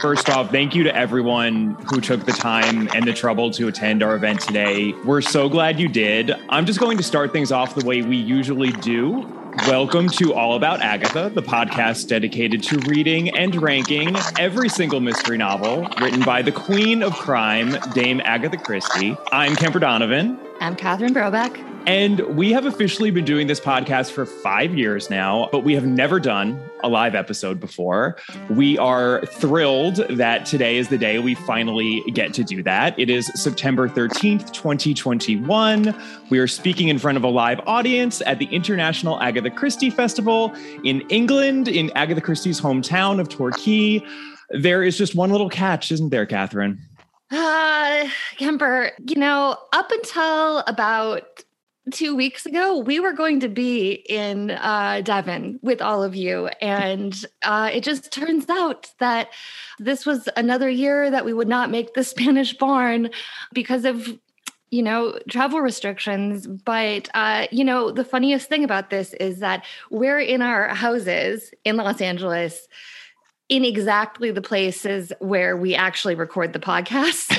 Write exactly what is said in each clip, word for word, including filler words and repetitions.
First off, thank you to everyone who took the time and the trouble to attend our event today. We're so glad you did. I'm just going to start things off the way we usually do. Welcome to All About Agatha, the podcast dedicated to reading and ranking every single mystery novel written by the Queen of Crime, Dame Agatha Christie. I'm Kemper Donovan. I'm Katherine Brobeck. And we have officially been doing this podcast for five years now, but we have never done a live episode before. We are thrilled that today is the day we finally get to do that. It is September thirteenth, twenty twenty-one. We are speaking in front of a live audience at the International Agatha Christie Festival in England, in Agatha Christie's hometown of Torquay. There is just one little catch, isn't there, Katherine? Uh, Kemper, you know, up until about two weeks ago, we were going to be in uh, Devon with all of you. And uh, it just turns out that this was another year that we would not make the Spanish barn because of, you know, travel restrictions. But, uh, you know, the funniest thing about this is that we're in our houses in Los Angeles in exactly the places where we actually record the podcast.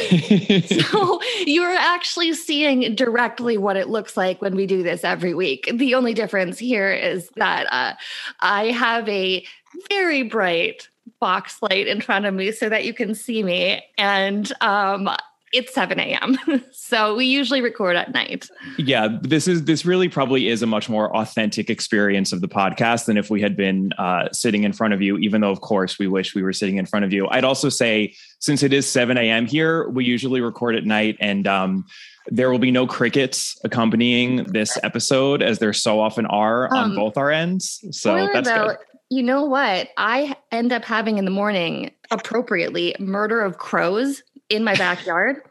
So you're actually seeing directly what it looks like when we do this every week. The only difference here is that uh, I have a very bright box light in front of me so that you can see me. And um, it's seven a.m. So we usually record at night. Yeah, this is this really probably is a much more authentic experience of the podcast than if we had been uh, sitting in front of you, even though, of course, we wish we were sitting in front of you. I'd also say, since it is seven a.m. here, we usually record at night, and um, there will be no crickets accompanying this episode, as there so often are um, on both our ends. So that's though, good. You know what? I end up having in the morning, appropriately, murder of crows in my backyard.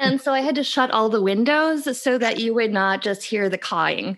And so I had to shut all the windows so that you would not just hear the cawing.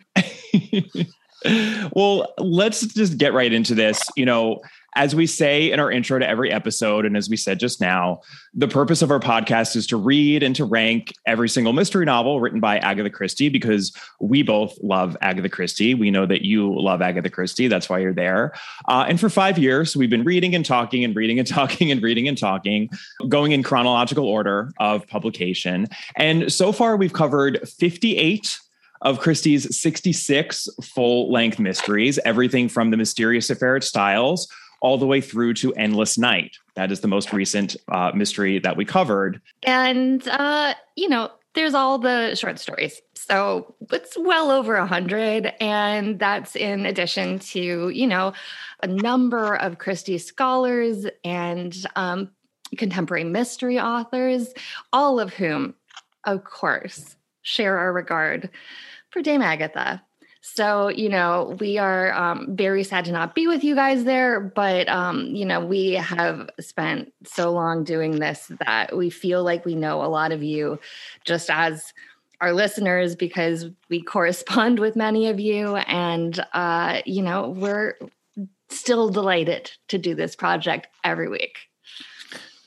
Well, let's just get right into this. You know, as we say in our intro to every episode, and as we said just now, the purpose of our podcast is to read and to rank every single mystery novel written by Agatha Christie, because we both love Agatha Christie. We know that you love Agatha Christie. That's why you're there. Uh, and for five years, we've been reading and talking and reading and talking and reading and talking, going in chronological order of publication. And so far, we've covered fifty-eight of Christie's sixty-six full-length mysteries, everything from The Mysterious Affair at Styles all the way through to Endless Night. That is the most recent uh, mystery that we covered. And, uh, you know, there's all the short stories. So it's well over one hundred. And that's in addition to, you know, a number of Christie scholars and um, contemporary mystery authors, all of whom, of course, share our regard for Dame Agatha. So, you know, we are um, very sad to not be with you guys there, but, um, you know, we have spent so long doing this that we feel like we know a lot of you just as our listeners, because we correspond with many of you. And, uh, you know, we're still delighted to do this project every week.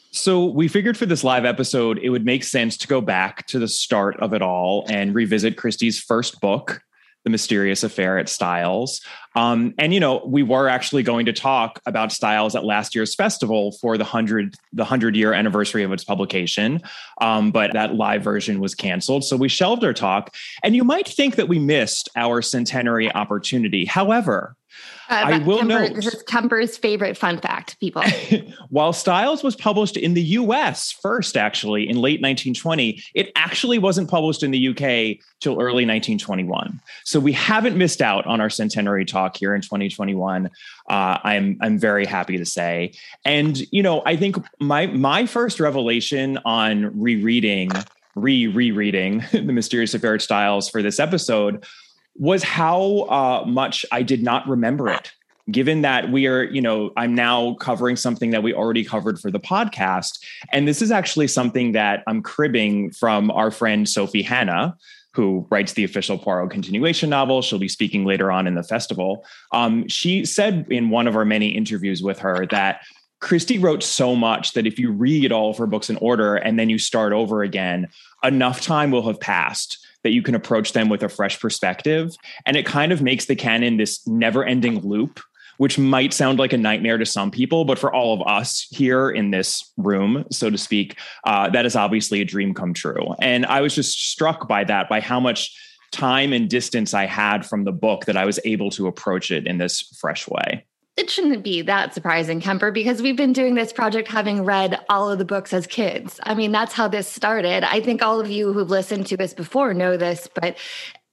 So we figured for this live episode, it would make sense to go back to the start of it all and revisit Christie's first book, The Mysterious Affair at Styles. Um, and, you know, we were actually going to talk about Styles at last year's festival for the hundred, the hundred year anniversary of its publication. Um, but that live version was canceled. So we shelved our talk, and you might think that we missed our centenary opportunity. However, Uh, I will Kemper, note. This is Kemper's favorite fun fact, people. While Styles was published in the U S first, actually, in late nineteen twenty, it actually wasn't published in the U K till early nineteen twenty-one. So we haven't missed out on our centenary talk here in twenty twenty-one. Uh, I'm I'm very happy to say. And, you know, I think my my first revelation on rereading, re-rereading The Mysterious Affair at Styles for this episode was how uh, much I did not remember it, given that we are, you know, I'm now covering something that we already covered for the podcast. And this is actually something that I'm cribbing from our friend Sophie Hannah, who writes the official Poirot continuation novel. She'll be speaking later on in the festival. Um, she said in one of our many interviews with her that Christie wrote so much that if you read all of her books in order and then you start over again, enough time will have passed that you can approach them with a fresh perspective. And it kind of makes the canon this never-ending loop, which might sound like a nightmare to some people, but for all of us here in this room, so to speak, uh, that is obviously a dream come true. And I was just struck by that, by how much time and distance I had from the book that I was able to approach it in this fresh way. It shouldn't be that surprising, Kemper, because we've been doing this project having read all of the books as kids. I mean, that's how this started. I think all of you who've listened to this before know this, but,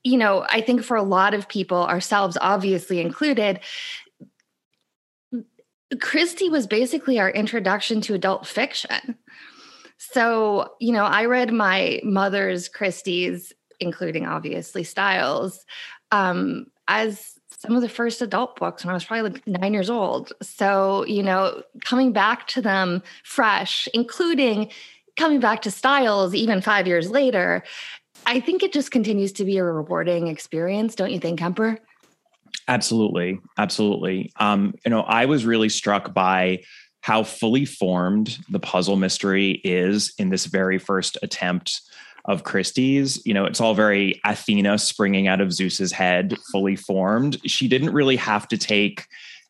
you know, I think for a lot of people, ourselves obviously included, Christie was basically our introduction to adult fiction. So, you know, I read my mother's Christies, including obviously Styles, um, as some of the first adult books when I was probably like nine years old. So, you know, coming back to them fresh, including coming back to Styles even five years later, I think it just continues to be a rewarding experience, don't you think, Kemper? Absolutely. Absolutely. Um, you know, I was really struck by how fully formed the puzzle mystery is in this very first attempt of Christie's. You know, it's all very Athena springing out of Zeus's head, fully formed. She didn't really have to take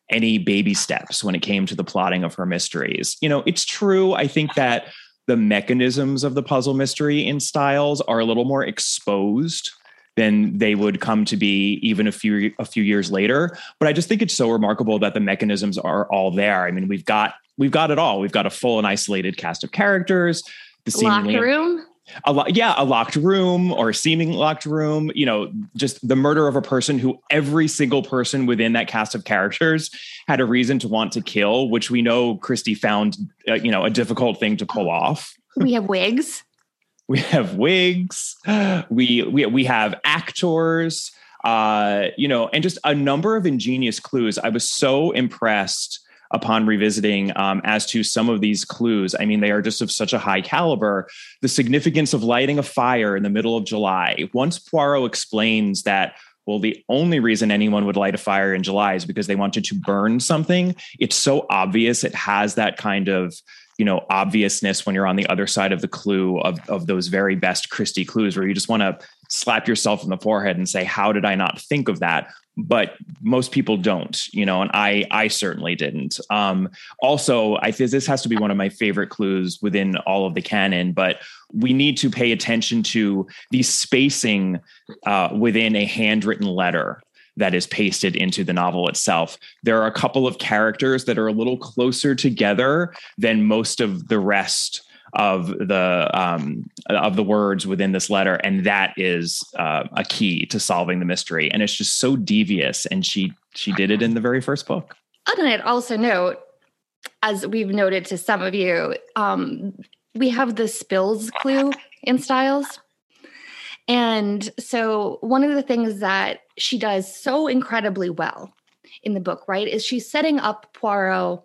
any baby steps when it came to the plotting of her mysteries. You know, it's true, I think, that the mechanisms of the puzzle mystery in Styles are a little more exposed than they would come to be even a few a few years later. But I just think it's so remarkable that the mechanisms are all there. I mean, we've got we've got it all. We've got a full and isolated cast of characters. The locked room? A lo- yeah, a locked room or a seeming locked room. You know, just the murder of a person who every single person within that cast of characters had a reason to want to kill, which we know Christie found, uh, you know, a difficult thing to pull off. We have wigs. We have wigs, we we we have actors, uh, you know, and just a number of ingenious clues. I was so impressed upon revisiting um, as to some of these clues. I mean, they are just of such a high caliber. The significance of lighting a fire in the middle of July. Once Poirot explains that, well, the only reason anyone would light a fire in July is because they wanted to burn something. It's so obvious. It has that kind of, you know, obviousness when you're on the other side of the clue of, of those very best Christie clues where you just want to slap yourself in the forehead and say, how did I not think of that? But most people don't, you know, and I, I certainly didn't. Um, also, I think this has to be one of my favorite clues within all of the canon, but we need to pay attention to the spacing uh, within a handwritten letter that is pasted into the novel itself. There are a couple of characters that are a little closer together than most of the rest of the um, of the words within this letter. And that is uh, a key to solving the mystery. And it's just so devious. And she she did it in the very first book. And I'd also note, as we've noted to some of you, um, we have the spills clue in Styles. And so one of the things that she does so incredibly well in the book, right, is she's setting up Poirot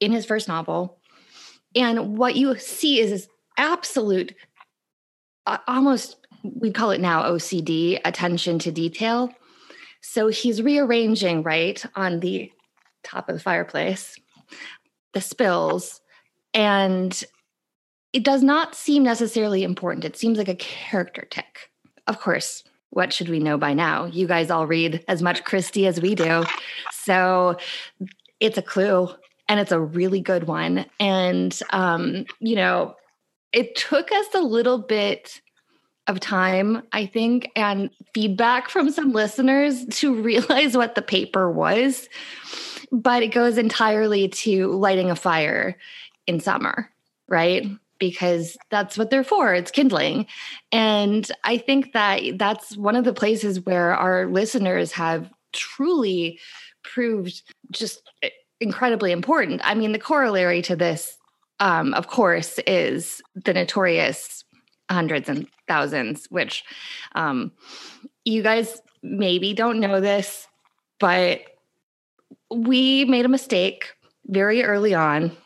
in his first novel. And what you see is this absolute, uh, almost, we call it now O C D, attention to detail. So he's rearranging, right, on the top of the fireplace, the spills, and it does not seem necessarily important. It seems like a character tick. Of course, what should we know by now? You guys all read as much Christie as we do. So it's a clue, and it's a really good one. And, um, you know, it took us a little bit of time, I think, and feedback from some listeners to realize what the paper was. But it goes entirely to lighting a fire in summer, right? Because that's what they're for. It's kindling. And I think that that's one of the places where our listeners have truly proved just incredibly important. I mean, the corollary to this, um, of course, is the notorious hundreds and thousands, which um, you guys maybe don't know this, but we made a mistake very early on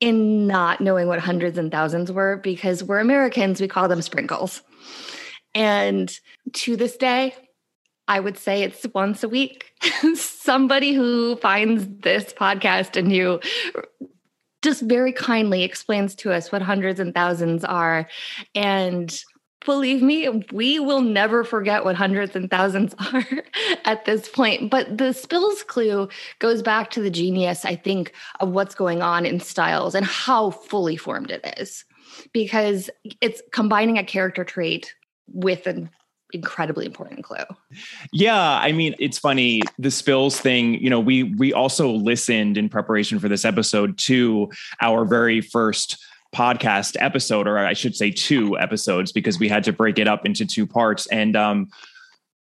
in not knowing what hundreds and thousands were, because we're Americans, we call them sprinkles. And to this day, I would say it's once a week, somebody who finds this podcast and who just very kindly explains to us what hundreds and thousands are. And believe me, we will never forget what hundreds and thousands are at this point. But the spills clue goes back to the genius, I think, of what's going on in Styles and how fully formed it is, because it's combining a character trait with an incredibly important clue. Yeah. I mean, it's funny, the spills thing, you know, we, we also listened in preparation for this episode to our very first podcast episode, or I should say two episodes, because we had to break it up into two parts. And um,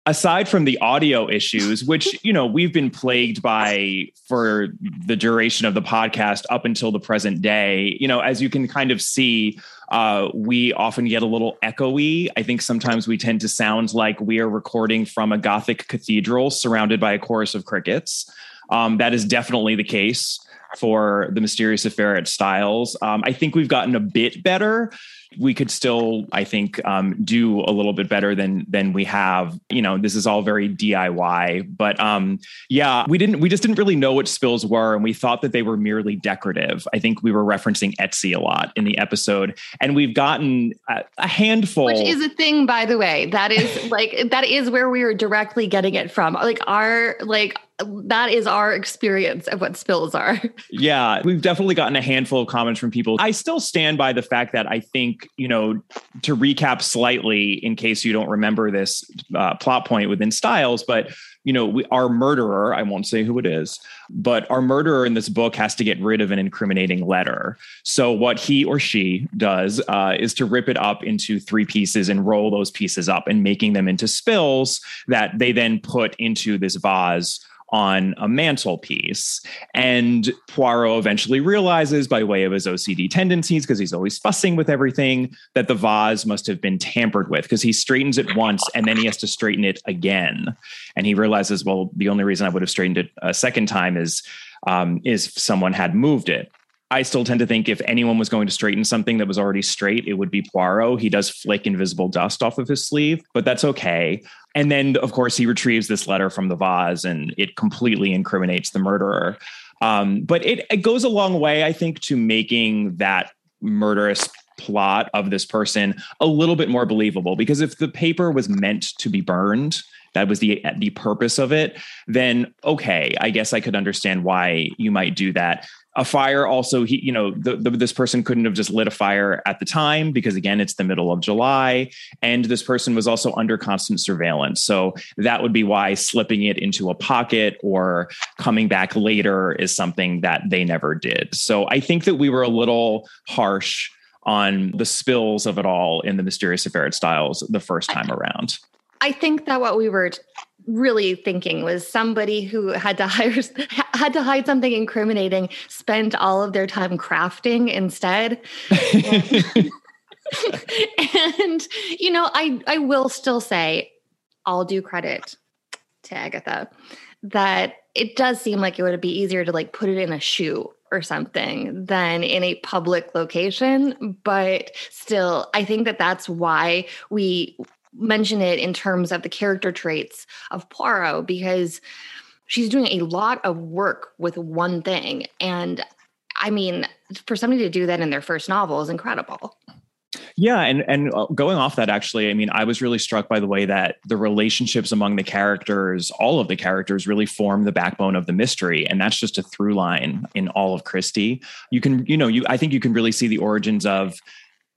aside from the audio issues, which, you know, we've been plagued by for the duration of the podcast up until the present day, you know, as you can kind of see, uh, we often get a little echoey. I think sometimes we tend to sound like we are recording from a Gothic cathedral surrounded by a chorus of crickets. Um, that is definitely the case for The Mysterious Affair at Styles. Um, I think we've gotten a bit better. We could still, I think, um, do a little bit better than than we have. You know, this is all very D I Y. But um, yeah, we didn't. We just didn't really know what spills were, and we thought that they were merely decorative. I think we were referencing Etsy a lot in the episode, and we've gotten a, a handful. Which is a thing, by the way. That is like that is where we were directly getting it from. Like our like. That is our experience of what spills are. Yeah, we've definitely gotten a handful of comments from people. I still stand by the fact that I think, you know, to recap slightly, in case you don't remember this uh, plot point within Styles, but, you know, we, our murderer, I won't say who it is, but our murderer in this book has to get rid of an incriminating letter. So what he or she does uh, is to rip it up into three pieces and roll those pieces up and making them into spills that they then put into this vase on a mantelpiece. And Poirot eventually realizes, by way of his O C D tendencies, because he's always fussing with everything, that the vase must have been tampered with, because he straightens it once and then he has to straighten it again. And he realizes, well, the only reason I would have straightened it a second time is, um, is someone had moved it. I still tend to think if anyone was going to straighten something that was already straight, it would be Poirot. He does flick invisible dust off of his sleeve, but that's okay. And then, of course, he retrieves this letter from the vase and it completely incriminates the murderer. Um, but it, it goes a long way, I think, to making that murderous plot of this person a little bit more believable, because if the paper was meant to be burned, that was the the purpose of it, then, okay, I guess I could understand why you might do that. A fire also, he, you know, the, the, this person couldn't have just lit a fire at the time because, again, it's the middle of July. And this person was also under constant surveillance. So that would be why slipping it into a pocket or coming back later is something that they never did. So I think that we were a little harsh on the spills of it all in The Mysterious Affair at Styles the first time around. I think that what we were really thinking was somebody who had to hire, had to hide something incriminating, spent all of their time crafting instead. And, you know, I, I will still say, all due credit to Agatha, that it does seem like it would be easier to like put it in a shoe or something than in a public location. But still, I think that that's why we mention it in terms of the character traits of Poirot, because she's doing a lot of work with one thing. And I mean, for somebody to do that in their first novel is incredible. Yeah. And, and going off that, actually, I mean, I was really struck by the way that the relationships among the characters, all of the characters, really form the backbone of the mystery. And that's just a through line in all of Christie. You can, you know, you, I think you can really see the origins of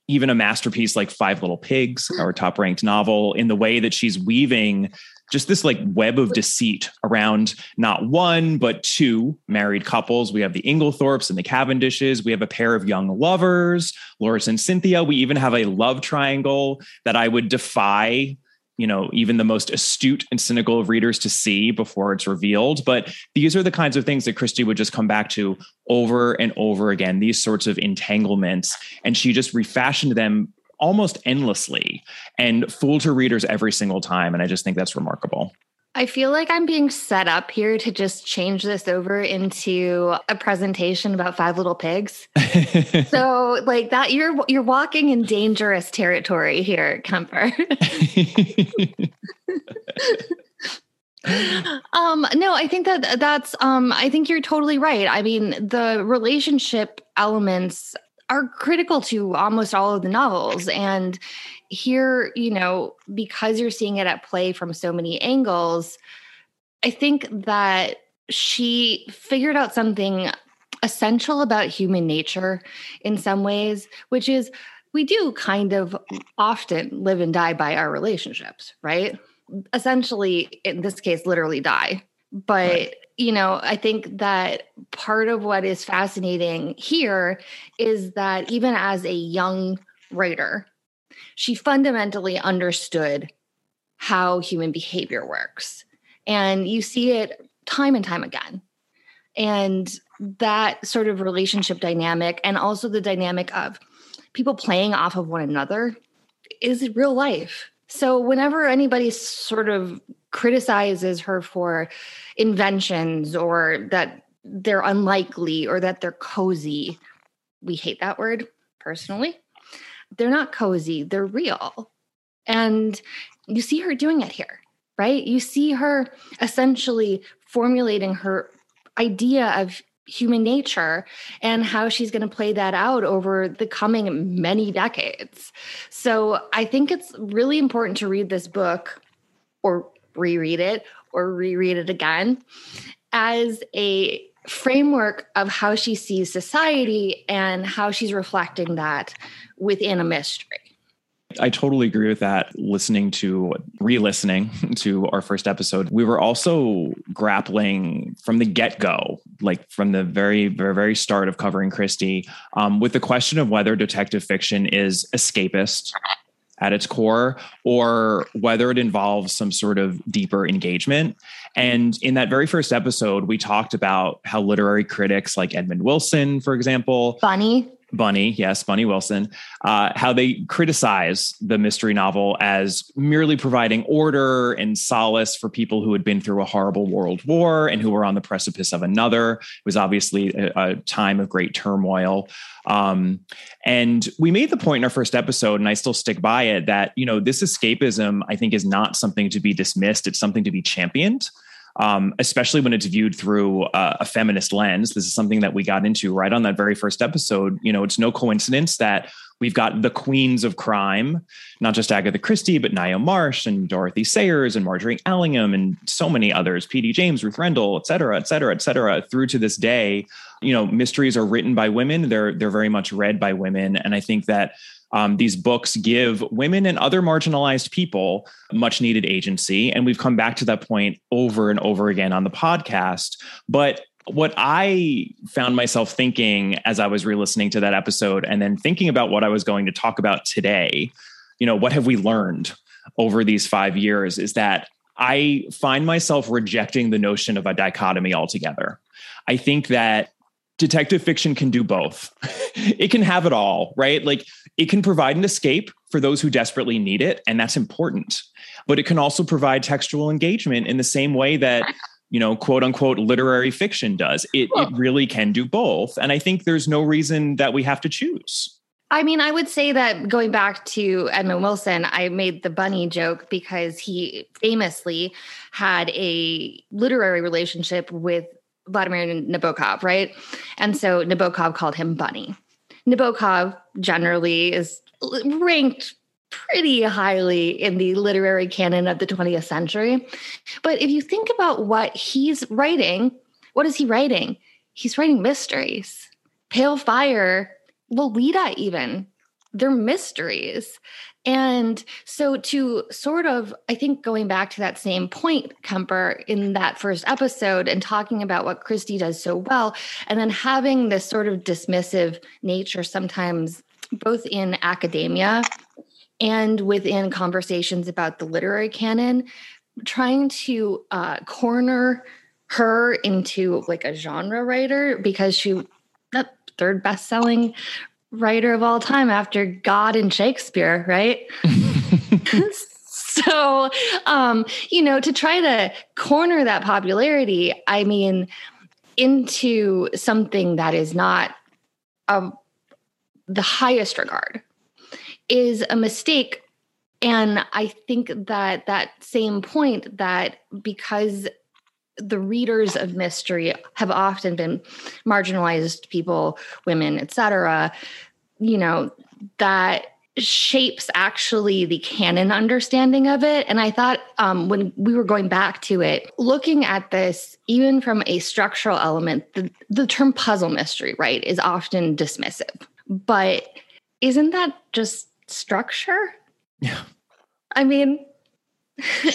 even a masterpiece like Five Little Pigs, our top ranked novel, in the way that she's weaving just this like web of deceit around not one, but two married couples. We have the Inglethorpes and the Cavendishes. We have a pair of young lovers, Loris and Cynthia. We even have a love triangle that I would defy, you know, even the most astute and cynical of readers to see before it's revealed. But these are the kinds of things that Christie would just come back to over and over again, these sorts of entanglements. And she just refashioned them almost endlessly and fooled her readers every single time. And I just think that's remarkable. I feel like I'm being set up here to just change this over into a presentation about Five Little Pigs. So, like that, you're you're walking in dangerous territory here, Kemper. um, no, I think that that's. Um, I think you're totally right. I mean, the relationship elements are critical to almost all of the novels, and here, you know, because you're seeing it at play from so many angles, I think that she figured out something essential about human nature in some ways, which is we do kind of often live and die by our relationships, right? Essentially, in this case, literally die. But, right. you know, I think that part of what is fascinating here is that even as a young writer, she fundamentally understood how human behavior works. And you see it time and time again. And that sort of relationship dynamic, and also the dynamic of people playing off of one another, is real life. So whenever anybody sort of criticizes her for inventions or that they're unlikely or that they're cozy, we hate that word personally. They're not cozy, they're real. And you see her doing it here, right? You see her essentially formulating her idea of human nature and how she's going to play that out over the coming many decades. So I think it's really important to read this book or reread it or reread it again as a framework of how she sees society and how she's reflecting that within a mystery. I totally agree with that. Listening to, re-listening to our first episode, we were also grappling from the get-go, like from the very, very, very start of covering Christie, um, with the question of whether detective fiction is escapist at its core, or whether it involves some sort of deeper engagement. And in that very first episode, we talked about how literary critics like Edmund Wilson, for example, Bunny, Bunny, yes, Bunny Wilson, uh, how they criticize the mystery novel as merely providing order and solace for people who had been through a horrible world war and who were on the precipice of another. It was obviously a, a time of great turmoil. Um, and we made the point in our first episode, and I still stick by it, that, you know, this escapism, I think, is not something to be dismissed. It's something to be championed. Um, especially when it's viewed through uh, a feminist lens. This is something that we got into right on that very first episode. You know, it's no coincidence that we've got the queens of crime, not just Agatha Christie, but Nia Marsh and Dorothy Sayers and Marjorie Allingham and so many others, P D James, Ruth Rendell, et cetera, et cetera, et cetera, through to this day. You know, mysteries are written by women. They're, they're very much read by women. And I think that Um, these books give women and other marginalized people much needed agency. And we've come back to that point over and over again on the podcast. But what I found myself thinking as I was re-listening to that episode and then thinking about what I was going to talk about today, you know, what have we learned over these five years is that I find myself rejecting the notion of a dichotomy altogether. I think that detective fiction can do both. It can have it all, right? Like, it can provide an escape for those who desperately need it, and that's important. But it can also provide textual engagement in the same way that, you know, quote unquote, literary fiction does. It, cool. it really can do both. And I think there's no reason that we have to choose. I mean, I would say that going back to Edmund Wilson, I made the bunny joke because he famously had a literary relationship with Vladimir Nabokov, right? And so Nabokov called him Bunny. Nabokov generally is ranked pretty highly in the literary canon of the twentieth century. But if you think about what he's writing, what is he writing? He's writing mysteries. Pale Fire, Lolita even, they're mysteries. And so to sort of, I think going back to that same point, Kemper, in that first episode and talking about what Christie does so well, and then having this sort of dismissive nature sometimes both in academia and within conversations about the literary canon, trying to uh, corner her into like a genre writer because she, the third best-selling writer of all time after God and Shakespeare, right? So, um, you know, to try to corner that popularity, I mean, into something that is not of the highest regard is a mistake. And I think that that same point that because the readers of mystery have often been marginalized people, women, et cetera, you know, that shapes actually the canon understanding of it. And I thought um, when we were going back to it, looking at this, even from a structural element, the, the term puzzle mystery, right, is often dismissive. But isn't that just structure? Yeah. I mean,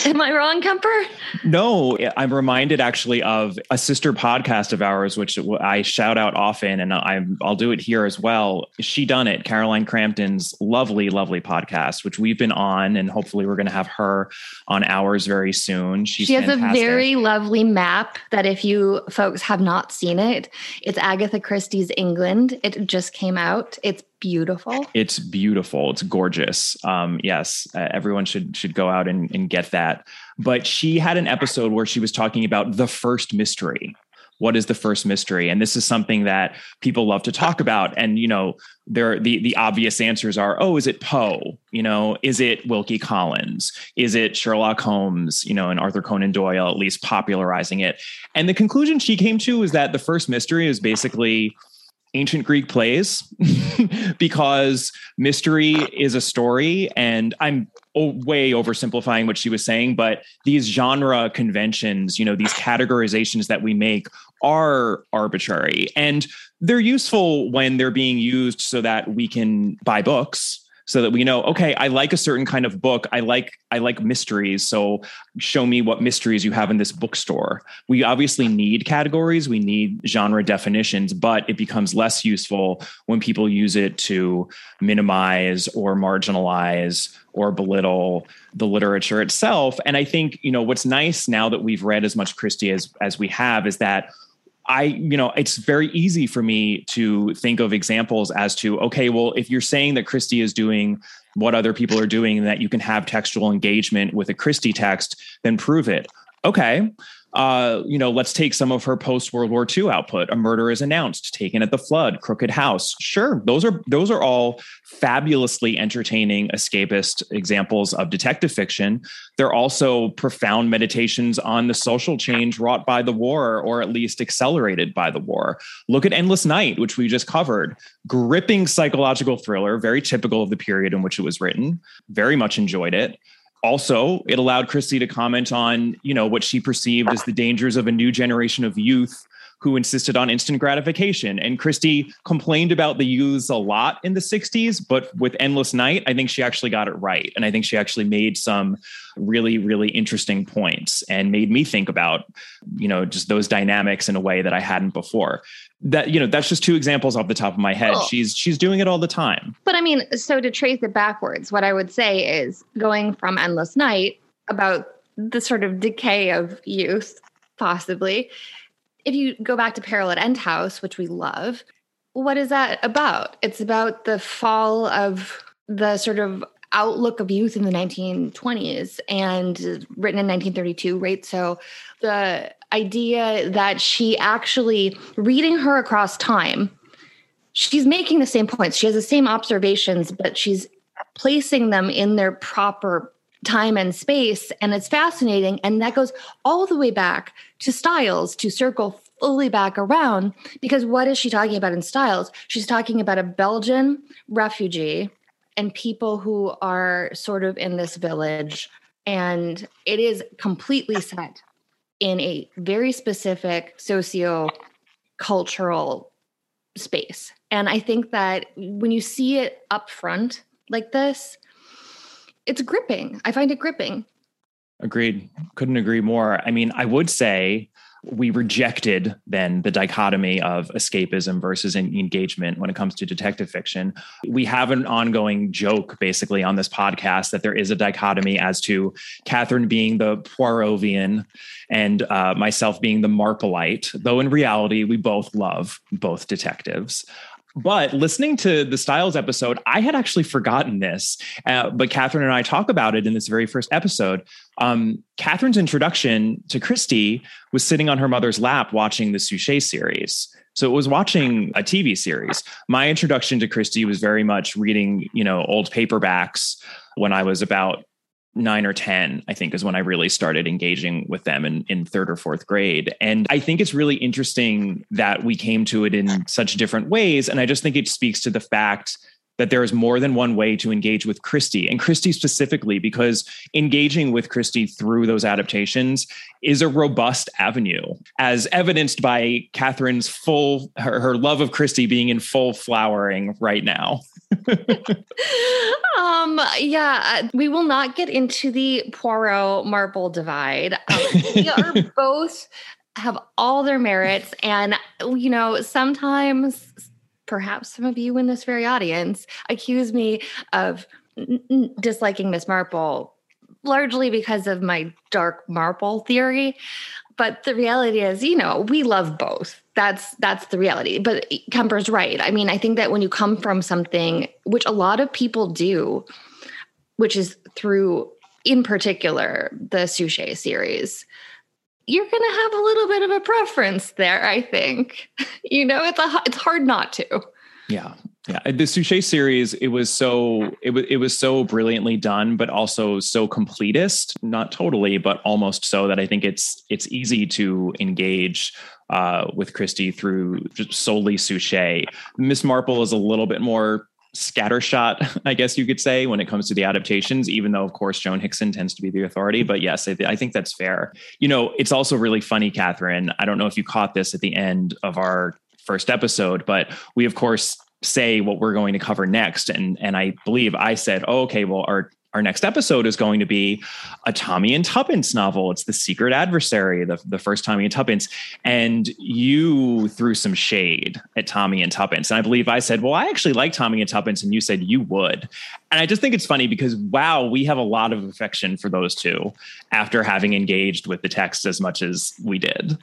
am I wrong, Kemper? No, I'm reminded actually of a sister podcast of ours, which I shout out often, and I'm, I'll do it here as well. She Done It, Caroline Crampton's lovely, lovely podcast, which we've been on, and hopefully we're going to have her on ours very soon. She's she has fantastic. A very lovely map that if you folks have not seen it, it's Agatha Christie's England. It just came out. It's beautiful. It's beautiful. It's gorgeous. Um, yes, uh, everyone should should go out and, and get that. But she had an episode where she was talking about the first mystery. What is the first mystery? And this is something that people love to talk about. And, you know, there the the obvious answers are, oh, is it Poe? You know, is it Wilkie Collins? Is it Sherlock Holmes? You know, and Arthur Conan Doyle at least popularizing it. And the conclusion she came to is that the first mystery is basically ancient Greek plays because mystery is a story. And I'm way oversimplifying what she was saying, but these genre conventions, you know, these categorizations that we make are arbitrary, and they're useful when they're being used so that we can buy books, so that we know, okay, I like a certain kind of book. I like, I like mysteries. So show me what mysteries you have in this bookstore. We obviously need categories. We need genre definitions, but it becomes less useful when people use it to minimize or marginalize or belittle the literature itself. And I think, you know, what's nice now that we've read as much Christie as, as we have is that I, you know, it's very easy for me to think of examples as to, okay, well, if you're saying that Christie is doing what other people are doing and that you can have textual engagement with a Christie text, then prove it. Okay. Uh, you know, let's take some of her post-World War Two output. A Murder Is Announced, Taken at the Flood, Crooked House. Sure, those are those are all fabulously entertaining escapist examples of detective fiction. They're also profound meditations on the social change wrought by the war, or at least accelerated by the war. Look at Endless Night, which we just covered. Gripping psychological thriller, very typical of the period in which it was written. Very much enjoyed it. Also, it allowed Christie to comment on, you know, what she perceived as the dangers of a new generation of youth who insisted on instant gratification. And Christie complained about the youths a lot in the sixties, but with Endless Night, I think she actually got it right. And I think she actually made some really, really interesting points and made me think about, you know, just those dynamics in a way that I hadn't before. That, you know, that's just two examples off the top of my head. Cool. She's she's doing it all the time. But I mean, so to trace it backwards, what I would say is going from Endless Night about the sort of decay of youth, possibly. If you go back to Peril at End House, which we love, what is that about? It's about the fall of the sort of outlook of youth in the nineteen twenties, and written in nineteen thirty-two, right? So the idea that she actually, reading her across time, she's making the same points. She has the same observations, but she's placing them in their proper time and space. And it's fascinating. And that goes all the way back to Styles, to circle fully back around, because what is she talking about in Styles? She's talking about a Belgian refugee and people who are sort of in this village. And it is completely set in a very specific socio-cultural space. And I think that when you see it up front like this, it's gripping. I find it gripping. Agreed. Couldn't agree more. I mean, I would say we rejected then the dichotomy of escapism versus engagement when it comes to detective fiction. We have an ongoing joke basically on this podcast that there is a dichotomy as to Katherine being the Poirotian and uh, myself being the Marpleite, though in reality, we both love both detectives. But listening to the Styles episode, I had actually forgotten this, uh, but Katherine and I talk about it in this very first episode. Um, Katherine's introduction to Christie was sitting on her mother's lap watching the Suchet series. So it was watching a T V series. My introduction to Christie was very much reading, you know, old paperbacks when I was about nine or ten, I think, is when I really started engaging with them in, in third or fourth grade. And I think it's really interesting that we came to it in such different ways. And I just think it speaks to the fact that there is more than one way to engage with Christie, and Christie specifically, because engaging with Christie through those adaptations is a robust avenue, as evidenced by Katherine's full, her, her love of Christie being in full flowering right now. um, yeah, we will not get into the Poirot Marple divide. Um, we are both have all their merits, and, you know, sometimes perhaps some of you in this very audience accuse me of n- n- disliking Miss Marple, largely because of my dark Marple theory. But the reality is, you know, we love both. That's that's the reality. But Kemper's right. I mean, I think that when you come from something, which a lot of people do, which is through, in particular, the Suchet series, you're going to have a little bit of a preference there, I think. You know, it's a, it's hard not to. Yeah. Yeah. The Suchet series, it was so, it was, it was so brilliantly done, but also so completist, not totally, but almost so, that I think it's, it's easy to engage uh, with Christie through just solely Suchet. Miss Marple is a little bit more scattershot, I guess you could say, when it comes to the adaptations, even though, of course, Joan Hickson tends to be the authority. But yes, I, th- I think that's fair. You know, it's also really funny, Katherine, I don't know if you caught this at the end of our first episode, but we, of course, say what we're going to cover next. And and I believe I said, oh, okay, well, our Our next episode is going to be a Tommy and Tuppence novel. It's The Secret Adversary, the, the first Tommy and Tuppence. And you threw some shade at Tommy and Tuppence. And I believe I said, well, I actually like Tommy and Tuppence. And you said you would. And I just think it's funny because, wow, we have a lot of affection for those two after having engaged with the text as much as we did.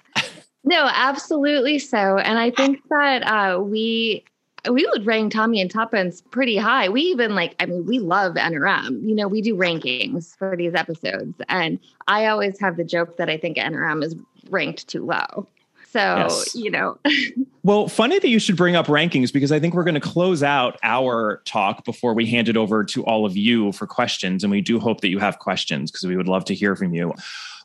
No, absolutely so. And I think that uh, we... we would rank Tommy and Tuppence pretty high. We even like, I mean, we love N R M. You know, we do rankings for these episodes. And I always have the joke that I think N R M is ranked too low. So, yes. You know. Well, funny that you should bring up rankings, because I think we're going to close out our talk before we hand it over to all of you for questions. And we do hope that you have questions, because we would love to hear from you.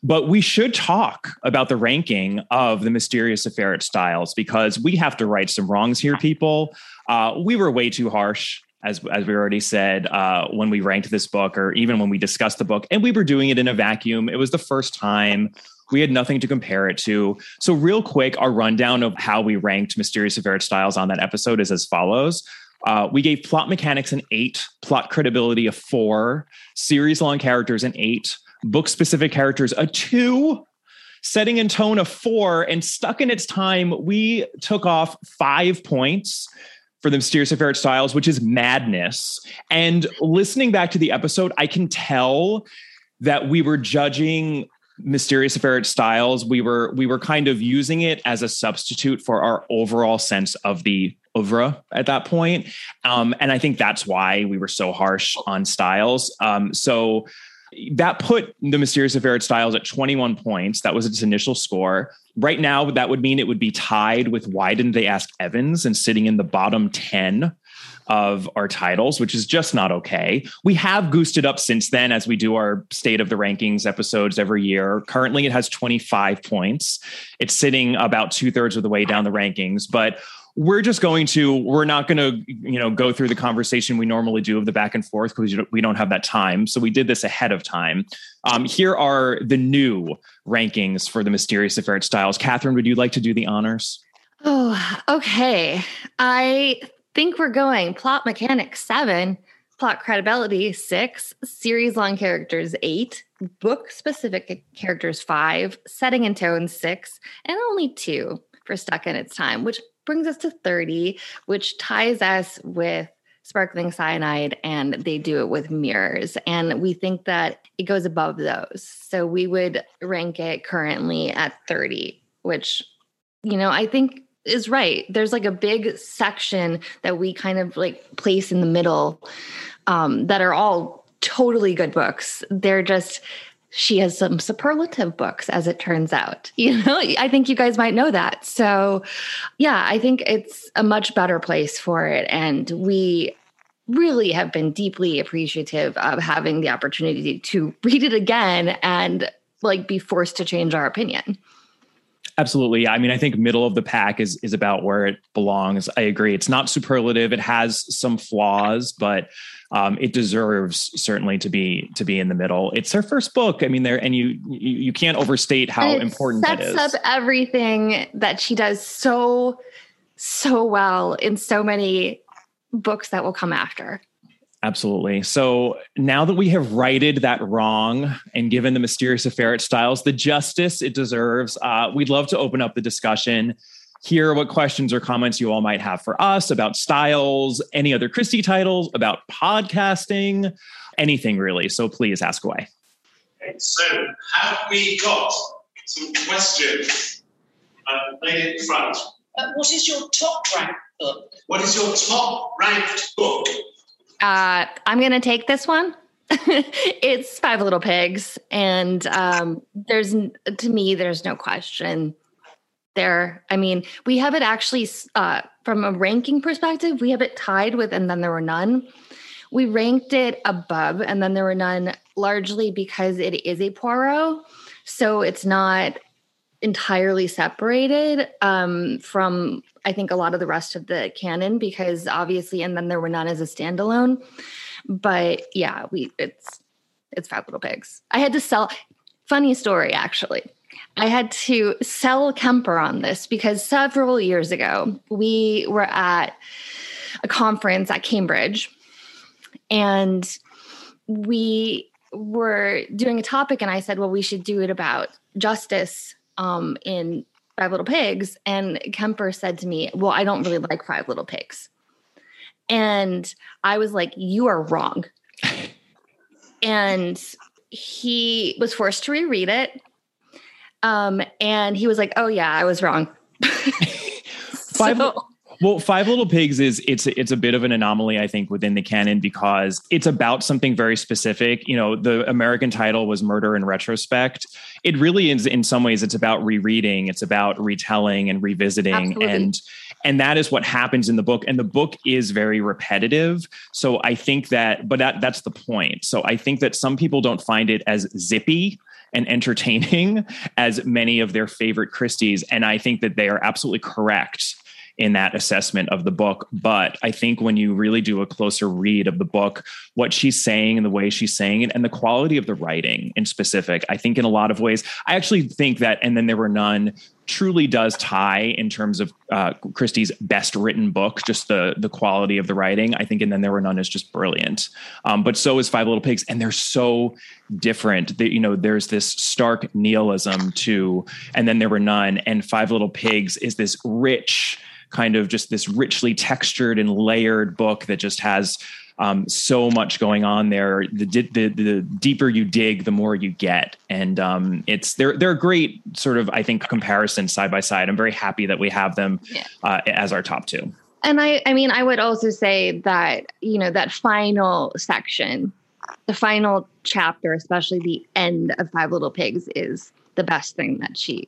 But we should talk about the ranking of The Mysterious Affair at Styles, because we have to right some wrongs here, people. Uh, we were way too harsh, as as we already said, uh, when we ranked this book, or even when we discussed the book. And we were doing it in a vacuum. It was the first time. We had nothing to compare it to. So real quick, our rundown of how we ranked Mysterious Affair at Styles on that episode is as follows. Uh, we gave plot mechanics an eight, plot credibility a four, series-long characters an eight, book-specific characters a two, setting and tone a four, and stuck in its time, we took off five points for The Mysterious Affair at Styles, which is madness. And listening back to the episode, I can tell that we were judging Mysterious Affair at Styles. We were we were kind of using it as a substitute for our overall sense of the oeuvre at that point. Um, and I think that's why we were so harsh on Styles. Um, so that put The Mysterious Affair at Styles at twenty-one points. That was its initial score. Right now, that would mean it would be tied with Why Didn't They Ask Evans, and sitting in the bottom ten of our titles, which is just not okay. We have goosed it up since then, as we do our State of the Rankings episodes every year. Currently, it has twenty-five points. It's sitting about two thirds of the way down the rankings, but We're just going to, we're not going to, you know, go through the conversation we normally do of the back and forth, because we don't have that time. So we did this ahead of time. Um, here are the new rankings for The Mysterious Affair at Styles. Katherine, would you like to do the honors? Oh, okay. I think we're going plot mechanics seven, plot credibility six, series long characters eight, book specific characters five, setting and tone six, and only two for stuck in its time, which brings us to thirty, which ties us with Sparkling Cyanide, and They Do It With Mirrors. And we think that it goes above those. So we would rank it currently at thirty, which, you know, I think is right. There's like a big section that we kind of like place in the middle um, that are all totally good books. They're just... she has some superlative books, as it turns out. You know, I think you guys might know that. So, yeah, I think it's a much better place for it. And we really have been deeply appreciative of having the opportunity to read it again and, like, be forced to change our opinion. Absolutely. I mean, I think middle of the pack is is about where it belongs. I agree. It's not superlative. It has some flaws, but um, it deserves certainly to be to be in the middle. It's their first book. I mean, there and you you, you can't overstate how important it is. Sets up everything that she does so so well in so many books that will come after. Absolutely. So now that we have righted that wrong and given The Mysterious Affair at Styles the justice it deserves, uh, we'd love to open up the discussion, hear what questions or comments you all might have for us about Styles, any other Christie titles, about podcasting, anything really. So please ask away. Okay, so have we got some questions? Uh, lady in front. Uh, what is your top ranked book? What is your top ranked book? Uh, I'm going to take this one. It's Five Little Pigs. And um, there's, to me, there's no question there. I mean, we have it actually, uh, from a ranking perspective, we have it tied with And Then There Were None. We ranked it above And Then There Were None largely because it is a Poirot. So it's not entirely separated um, from, I think, a lot of the rest of the canon, because obviously, And Then There Were None as a standalone. But yeah, we it's it's Five Little Pigs. I had to sell. Funny story, actually. I had to sell Kemper on this because several years ago we were at a conference at Cambridge, and we were doing a topic, and I said, "Well, we should do it about justice." Um, in Five Little Pigs. And Kemper said to me, well, I don't really like Five Little Pigs. And I was like, you are wrong. And he was forced to reread it. Um, and he was like, oh yeah, I was wrong. Five, so, well, Five Little Pigs is, it's, it's a bit of an anomaly, I think, within the canon, because it's about something very specific. You know, the American title was Murder in Retrospect. It really is, in some ways, it's about rereading. It's about retelling and revisiting. Absolutely. and and that is what happens in the book. And the book is very repetitive. So I think that, but that that's the point. So I think that some people don't find it as zippy and entertaining as many of their favorite Christies. And I think that they are absolutely correct in that assessment of the book. But I think when you really do a closer read of the book, what she's saying and the way she's saying it and the quality of the writing in specific, I think in a lot of ways, I actually think that And Then There Were None truly does tie in terms of uh, Christie's best written book, just the the quality of the writing. I think And Then There Were None is just brilliant. Um, but so is Five Little Pigs. And they're so different. They, you know, there's this stark nihilism to And Then There Were None. And Five Little Pigs is this rich, kind of just this richly textured and layered book that just has um, so much going on there. The, the, the deeper you dig, the more you get. And um, it's, they're, they're a great sort of, I think, comparison side by side. I'm very happy that we have them yeah. uh, as our top two. And I, I mean, I would also say that, you know, that final section, the final chapter, especially the end of Five Little Pigs, is the best thing that she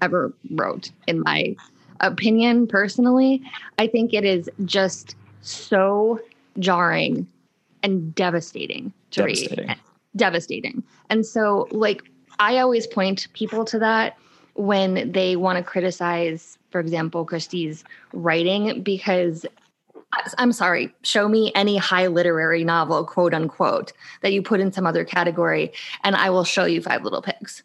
ever wrote, in my opinion. Personally, I think it is just so jarring and devastating to devastating. read. Devastating. And so, like, I always point people to that when they want to criticize, for example, Christie's writing, because I'm sorry, show me any high literary novel, quote unquote, that you put in some other category, and I will show you Five Little Pigs.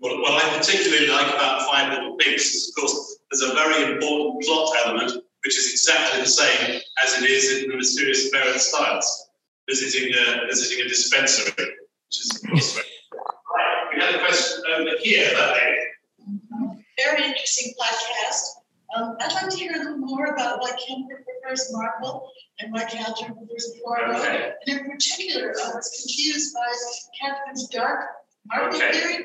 What, what I particularly like about Five Little Pigs is, of course, there's a very important plot element, which is exactly the same as it is in The Mysterious Affair at Styles, visiting a, visiting a dispensary, which is, of course, very right. We had a question over here, that lady. Very interesting podcast. Um, I'd like to hear a little more about why Kemper prefers Marvel and why Katherine prefers Poirot. Okay. And in particular, I was confused by Katherine's dark Marvel okay. theory.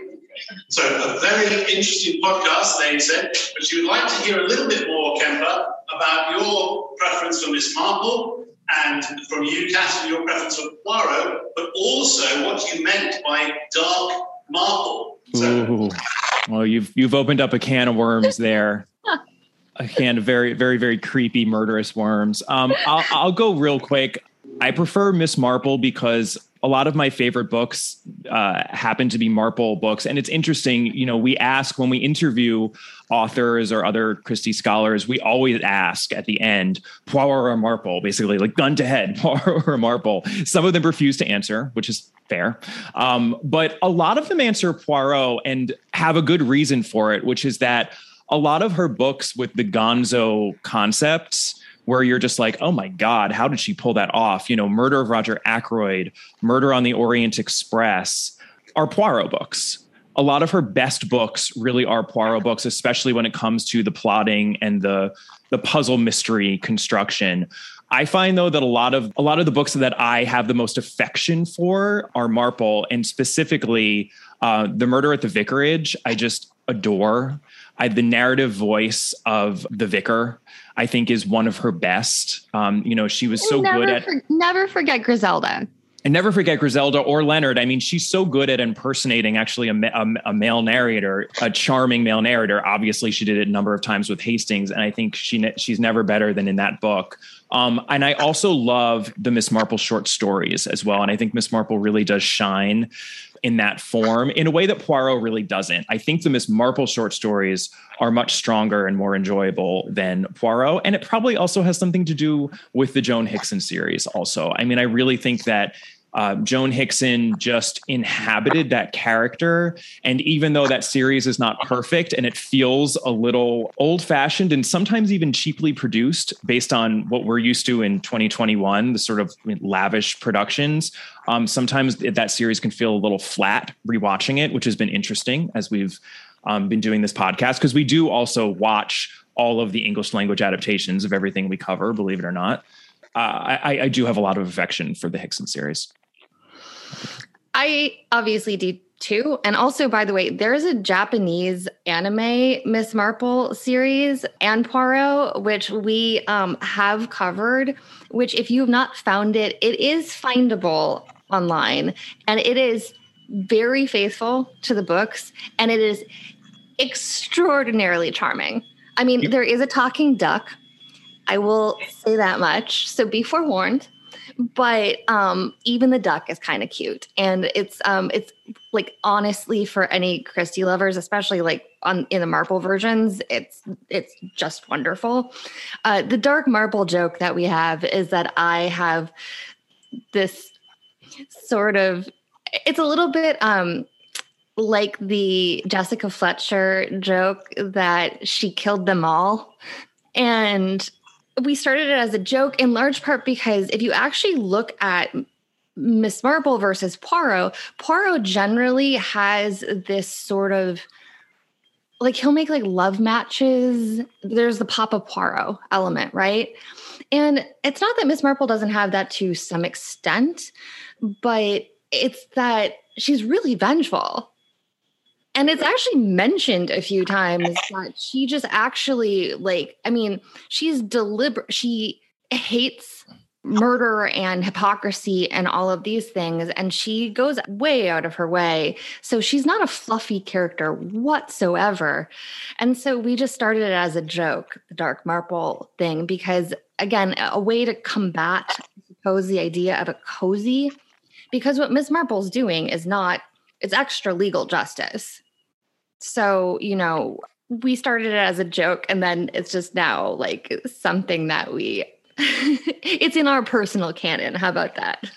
So a very interesting podcast, they said, but you'd like to hear a little bit more, Kemper, about your preference for Miss Marple and from you, Katherine, your preference for Poirot, but also what you meant by dark Marple. So, well, you've you've opened up a can of worms there. A can of very, very, very creepy, murderous worms. Um, I'll, I'll go real quick. I prefer Miss Marple because a lot of my favorite books uh, happen to be Marple books. And it's interesting, you know, we ask when we interview authors or other Christie scholars, we always ask at the end, Poirot or Marple, basically like gun to head, Poirot or Marple. Some of them refuse to answer, which is fair. Um, but a lot of them answer Poirot and have a good reason for it, which is that a lot of her books with the gonzo concepts where you're just like, oh my God, how did she pull that off? You know, Murder of Roger Ackroyd, Murder on the Orient Express are Poirot books. A lot of her best books really are Poirot books, especially when it comes to the plotting and the the puzzle mystery construction. I find, though, that a lot of a lot of the books that I have the most affection for are Marple, and specifically uh, The Murder at the Vicarage. I just adore. I, the narrative voice of the vicar, I think, is one of her best. Um, you know, she was so good at... For, never forget Griselda. And never forget Griselda or Leonard. I mean, she's so good at impersonating actually a, a, a male narrator, a charming male narrator. Obviously, she did it a number of times with Hastings, and I think she she's never better than in that book. Um, and I also love the Miss Marple short stories as well. And I think Miss Marple really does shine in that form in a way that Poirot really doesn't. I think the Miss Marple short stories are much stronger and more enjoyable than Poirot. And it probably also has something to do with the Joan Hickson series also. I mean, I really think that Uh, Joan Hickson just inhabited that character. And even though that series is not perfect and it feels a little old-fashioned and sometimes even cheaply produced based on what we're used to in twenty twenty-one, the sort of lavish productions, um, sometimes that series can feel a little flat rewatching it, which has been interesting as we've um, been doing this podcast, because we do also watch all of the English language adaptations of everything we cover, believe it or not. Uh, I, I do have a lot of affection for the Hickson series. I obviously do too. And also, by the way, there's a Japanese anime Miss Marple series and Poirot, which we um, have covered, which if you've not found it, it is findable online. And it is very faithful to the books. And it is extraordinarily charming. I mean, there is a talking duck. I will say that much. So be forewarned. But um, even the duck is kind of cute, and it's um, it's like honestly for any Christie lovers, especially like on in the Marple versions, it's it's just wonderful. Uh, the dark Marple joke that we have is that I have this sort of it's a little bit um, like the Jessica Fletcher joke that she killed them all, and. We started it as a joke in large part because if you actually look at Miss Marple versus Poirot, Poirot generally has this sort of like he'll make like love matches. There's the Papa Poirot element, right? And it's not that Miss Marple doesn't have that to some extent, but it's that she's really vengeful. And it's actually mentioned a few times that she just actually like, I mean, she's deliberate. She hates murder and hypocrisy and all of these things. And she goes way out of her way. So she's not a fluffy character whatsoever. And so we just started it as a joke, the dark Marple thing, because again, a way to combat, I suppose, the idea of a cozy, because what Miss Marple's doing is not, it's extra legal justice. So, you know, we started it as a joke and then it's just now like something that we, it's in our personal canon. How about that?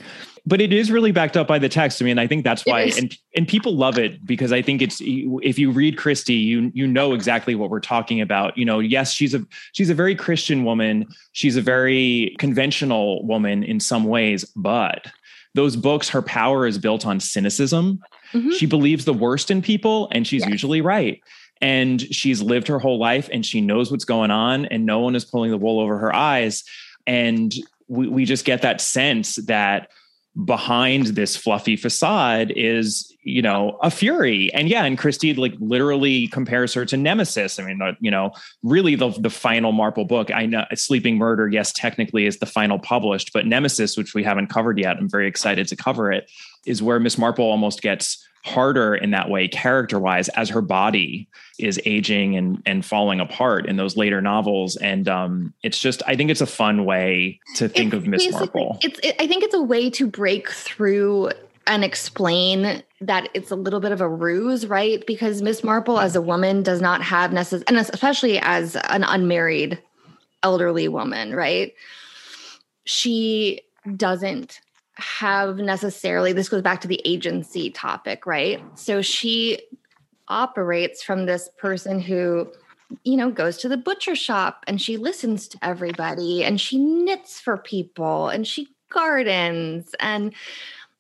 But it is really backed up by the text. I mean, I think that's why, and, and people love it because I think it's, if you read Christie, you, you know exactly what we're talking about. You know, yes, she's a, she's a very Christian woman. She's a very conventional woman in some ways, but those books, her power is built on cynicism. Mm-hmm. She believes the worst in people, and she's yes. usually right. And she's lived her whole life, and she knows what's going on, and no one is pulling the wool over her eyes. And we, we just get that sense that behind this fluffy facade is, you know, a fury. And yeah, and Christie like literally compares her to Nemesis. I mean, the, you know, really the the final Marple book. I know Sleeping Murder, yes, technically is the final published, but Nemesis, which we haven't covered yet, I'm very excited to cover it, is where Miss Marple almost gets harder in that way, character-wise, as her body is aging and and falling apart in those later novels. And um, it's just, I think it's a fun way to think it's of Miss Marple. It's, it, I think it's a way to break through and explain that it's a little bit of a ruse, right? Because Miss Marple as a woman does not have necessarily, and especially as an unmarried elderly woman, right? She doesn't have necessarily, this goes back to the agency topic, right? So she operates from this person who, you know, goes to the butcher shop and she listens to everybody and she knits for people and she gardens and,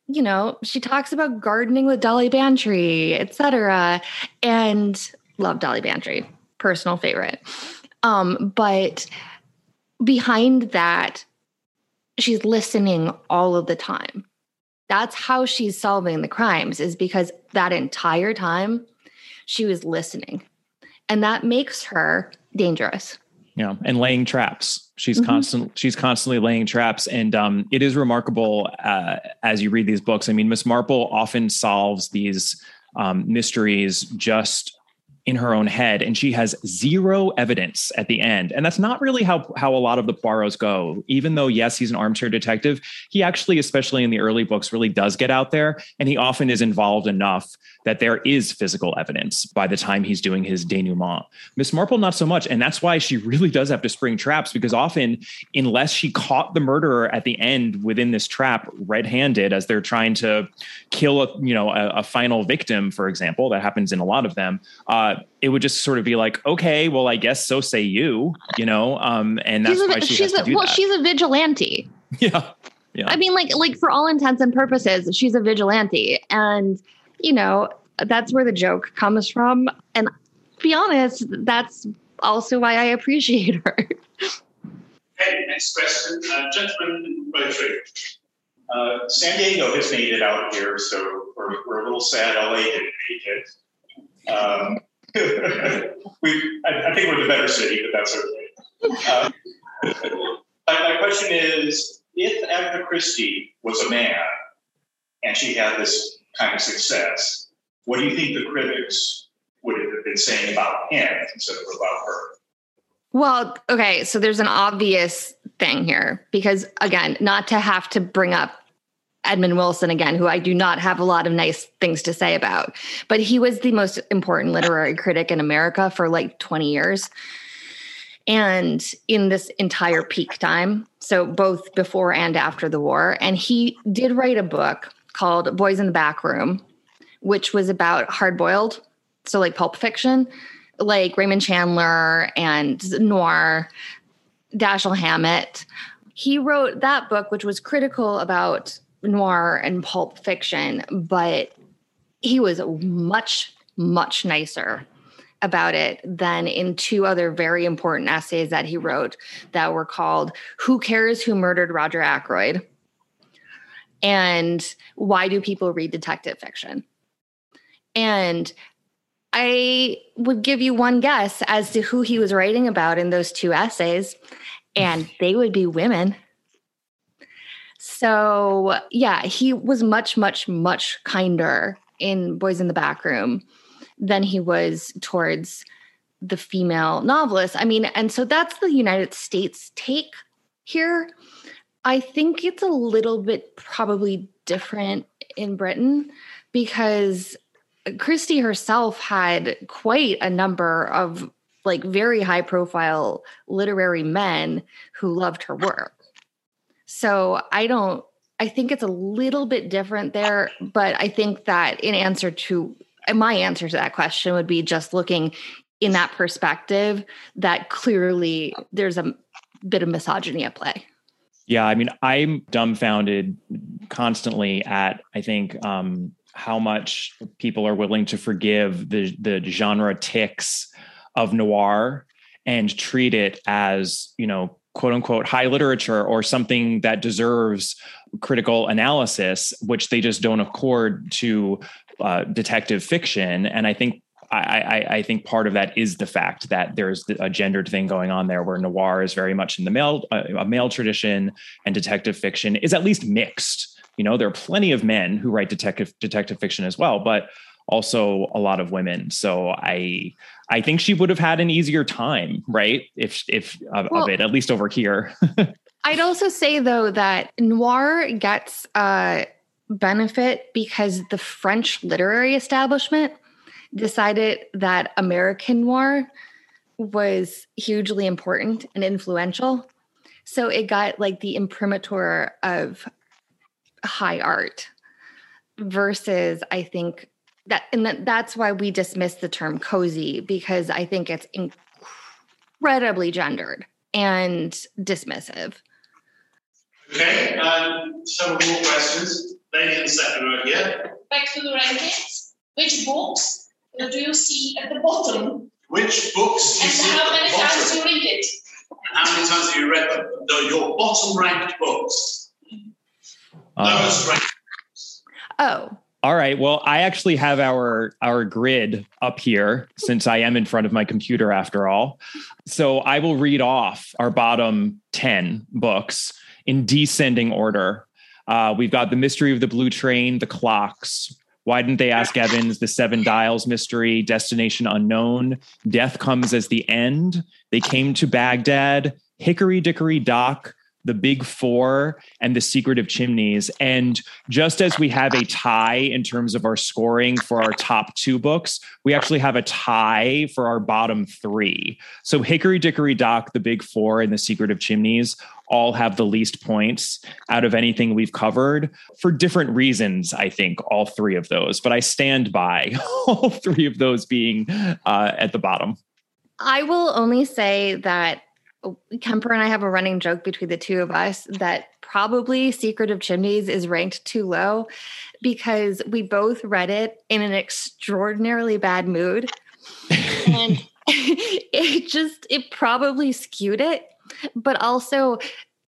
you know, she talks about gardening with Dolly Bantry, et cetera. And love Dolly Bantry, personal favorite. Um, but behind that, she's listening all of the time. That's how she's solving the crimes, is because that entire time she was listening. And that makes her dangerous. Yeah. And laying traps. She's mm-hmm. constant. She's constantly laying traps. And um, it is remarkable uh, as you read these books. I mean, Miss Marple often solves these um, mysteries just in her own head, and she has zero evidence at the end. And that's not really how, how a lot of the Poirots go, even though, yes, he's an armchair detective. He actually, especially in the early books, really does get out there. And he often is involved enough that there is physical evidence by the time he's doing his denouement. Miss Marple, not so much. And that's why she really does have to spring traps, because often, unless she caught the murderer at the end within this trap red-handed as they're trying to kill a, you know, a, a final victim, for example, that happens in a lot of them, uh, it would just sort of be like, okay, well, I guess so say you, you know, um, and that's she's a, why she she's has a, to do well, that. She's a vigilante. Yeah. Yeah. I mean, like, like for all intents and purposes, she's a vigilante, and, you know, that's where the joke comes from. And to be honest, that's also why I appreciate her. Okay, next question. Uh, Gentlemen, uh, San Diego has made it out here, so we're, we're a little sad L A didn't make it. Um, we, I, I think we're the better city, but that's okay. Um, my, my question is, if Agatha Christie was a man and she had this kind of success, what do you think the critics would have been saying about him instead of about her? Well, okay, so there's an obvious thing here, because, again, not to have to bring up Edmund Wilson again, who I do not have a lot of nice things to say about, but he was the most important literary critic in America for like twenty years. And in this entire peak time, so both before and after the war. And he did write a book called Boys in the Back Room, which was about hard-boiled, so like pulp fiction, like Raymond Chandler and noir, Dashiell Hammett. He wrote that book, which was critical about noir and pulp fiction, but he was much, much nicer about it than in two other very important essays that he wrote that were called Who Cares Who Murdered Roger Ackroyd? And Why Do People Read Detective Fiction? And I would give you one guess as to who he was writing about in those two essays, and they would be women. So, yeah, he was much, much, much kinder in Boys in the Back Room than he was towards the female novelists. I mean, and so that's the United States take here. I think it's a little bit probably different in Britain, because Christie herself had quite a number of like very high profile literary men who loved her work. So I don't, I think it's a little bit different there, but I think that in answer to, my answer to that question would be just looking in that perspective that clearly there's a bit of misogyny at play. Yeah. I mean, I'm dumbfounded constantly at, I think, um, how much people are willing to forgive the, the genre tics of noir and treat it as, you know, quote unquote, high literature or something that deserves critical analysis, which they just don't accord to uh, detective fiction. And I think I, I, I think part of that is the fact that there's a gendered thing going on there, where noir is very much in the male, uh, a male tradition, and detective fiction is at least mixed. You know, there are plenty of men who write detective detective fiction as well, but also a lot of women. So I I think she would have had an easier time, right? If if of, well, of it, at least over here. I'd also say though that noir gets uh, benefit because the French literary establishment decided that American noir was hugely important and influential. So it got like the imprimatur of high art versus I think that, and that, that's why we dismiss the term cozy, because I think it's incredibly gendered and dismissive. Okay, um, some more questions. Lady in the second row here. Back to the rankings. Which books do you see at the bottom? Which books do you see at the bottom? And how many times do you read it? And how many times have you read them? No, your bottom ranked books. Uh, Lowest ranked books. Oh. All right. Well, I actually have our our grid up here since I am in front of my computer after all. So I will read off our bottom ten books in descending order. Uh, we've got The Mystery of the Blue Train, The Clocks, Why Didn't They Ask Evans, The Seven Dials Mystery, Destination Unknown, Death Comes as the End, They Came to Baghdad, Hickory Dickory Dock, The Big Four, and The Secret of Chimneys. And just as we have a tie in terms of our scoring for our top two books, we actually have a tie for our bottom three. So Hickory Dickory Dock, The Big Four, and The Secret of Chimneys all have the least points out of anything we've covered for different reasons, I think, all three of those. But I stand by all three of those being uh, at the bottom. I will only say that Kemper and I have a running joke between the two of us that probably Secret of Chimneys is ranked too low because we both read it in an extraordinarily bad mood. And it just, it probably skewed it. But also,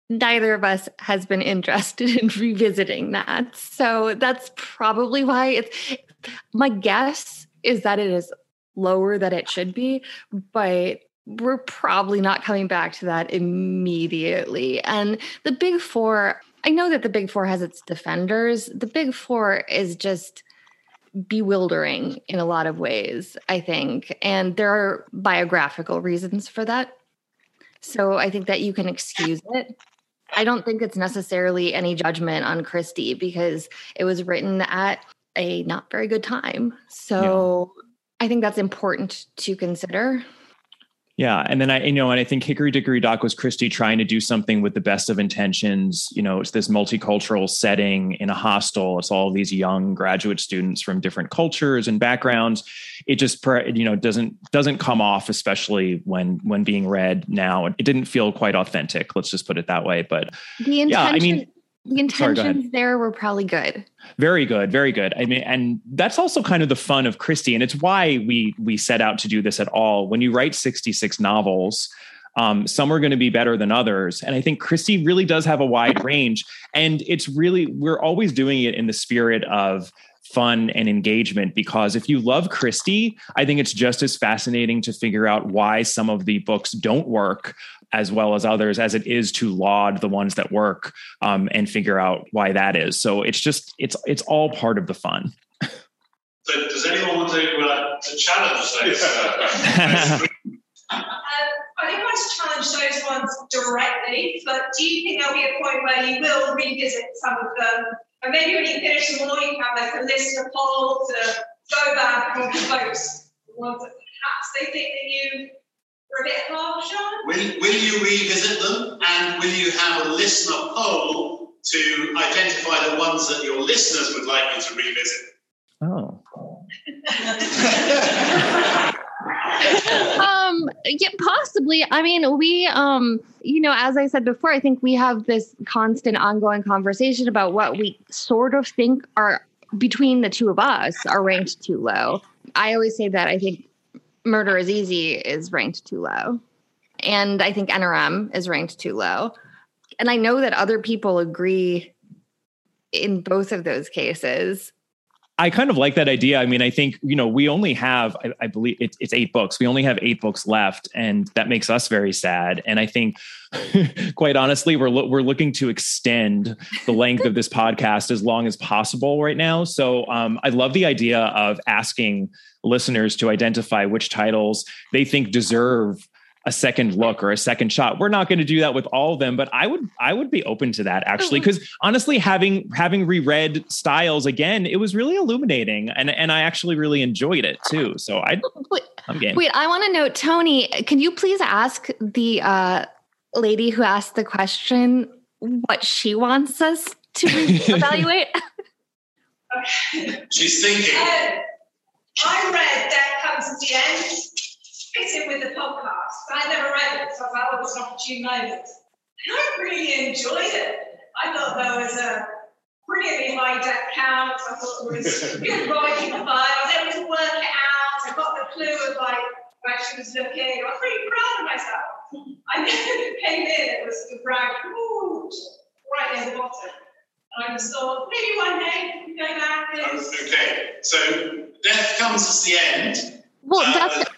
neither of us has been interested in revisiting that. So that's probably why it's, my guess is that it is lower than it should be, but we're probably not coming back to that immediately. And the Big Four, I know that the Big Four has its defenders. The Big Four is just bewildering in a lot of ways, I think. And there are biographical reasons for that. So I think that you can excuse it. I don't think it's necessarily any judgment on Christie because it was written at a not very good time. So yeah. I think that's important to consider. Yeah. And then I, you know, and I think Hickory Dickory Dock was Christie trying to do something with the best of intentions. You know, it's this multicultural setting in a hostel. It's all these young graduate students from different cultures and backgrounds. It just, you know, doesn't, doesn't come off, especially when, when being read now. It didn't feel quite authentic. Let's just put it that way. But the intention, yeah, I mean, the intentions sorry, there were probably good. Very good. Very good. I mean, and that's also kind of the fun of Christie. And it's why we we set out to do this at all. When you write sixty-six novels, um, some are going to be better than others. And I think Christie really does have a wide range. And it's really, we're always doing it in the spirit of fun and engagement, because if you love Christie, I think it's just as fascinating to figure out why some of the books don't work as well as others, as it is to laud the ones that work um, and figure out why that is. So it's just, it's it's all part of the fun. So does anyone want to, uh, to challenge those? uh, I don't want to challenge those ones directly, but do you think there'll be a point where you will revisit some of them? And maybe when you finish them all, you can have like a list of polls to go back and vote. The ones that perhaps they think that you... A bit harsh on. Will, will you revisit them, and will you have a listener poll to identify the ones that your listeners would like you to revisit? Oh. um. Yeah, possibly. I mean, we, um, you know, as I said before, I think we have this constant ongoing conversation about what we sort of think are, between the two of us, are ranked too low. I always say that I think Murder is Easy is ranked too low. And I think N R M is ranked too low. And I know that other people agree in both of those cases. I kind of like that idea. I mean, I think, you know, we only have, I, I believe it's, it's eight books. We only have eight books left, and that makes us very sad. And I think, quite honestly, we're lo- we're looking to extend the length of this podcast as long as possible right now. So um, I love the idea of asking listeners to identify which titles they think deserve a second look or a second shot. We're not going to do that with all of them, but I would, I would be open to that, actually. Cause honestly, having, having reread Styles again, it was really illuminating, and, and I actually really enjoyed it too. So I, I'm game. Wait, I want to know, Tony, can you please ask the uh, lady who asked the question what she wants us to evaluate? She's thinking. Uh, I read Death Comes at the End. Fits in with the podcast. I never read it, so I thought it was an opportune moment. And I really enjoyed it. I thought there was a really high death count. I thought there was good writing vibe. I was able to work it out. I got the clue of like where she was looking. I was really proud of myself. I never came in, it was the brag, ooh, right near the bottom. And I just thought, maybe one day we can go back and... Okay, so Death Comes as the End. Well, uh, that's...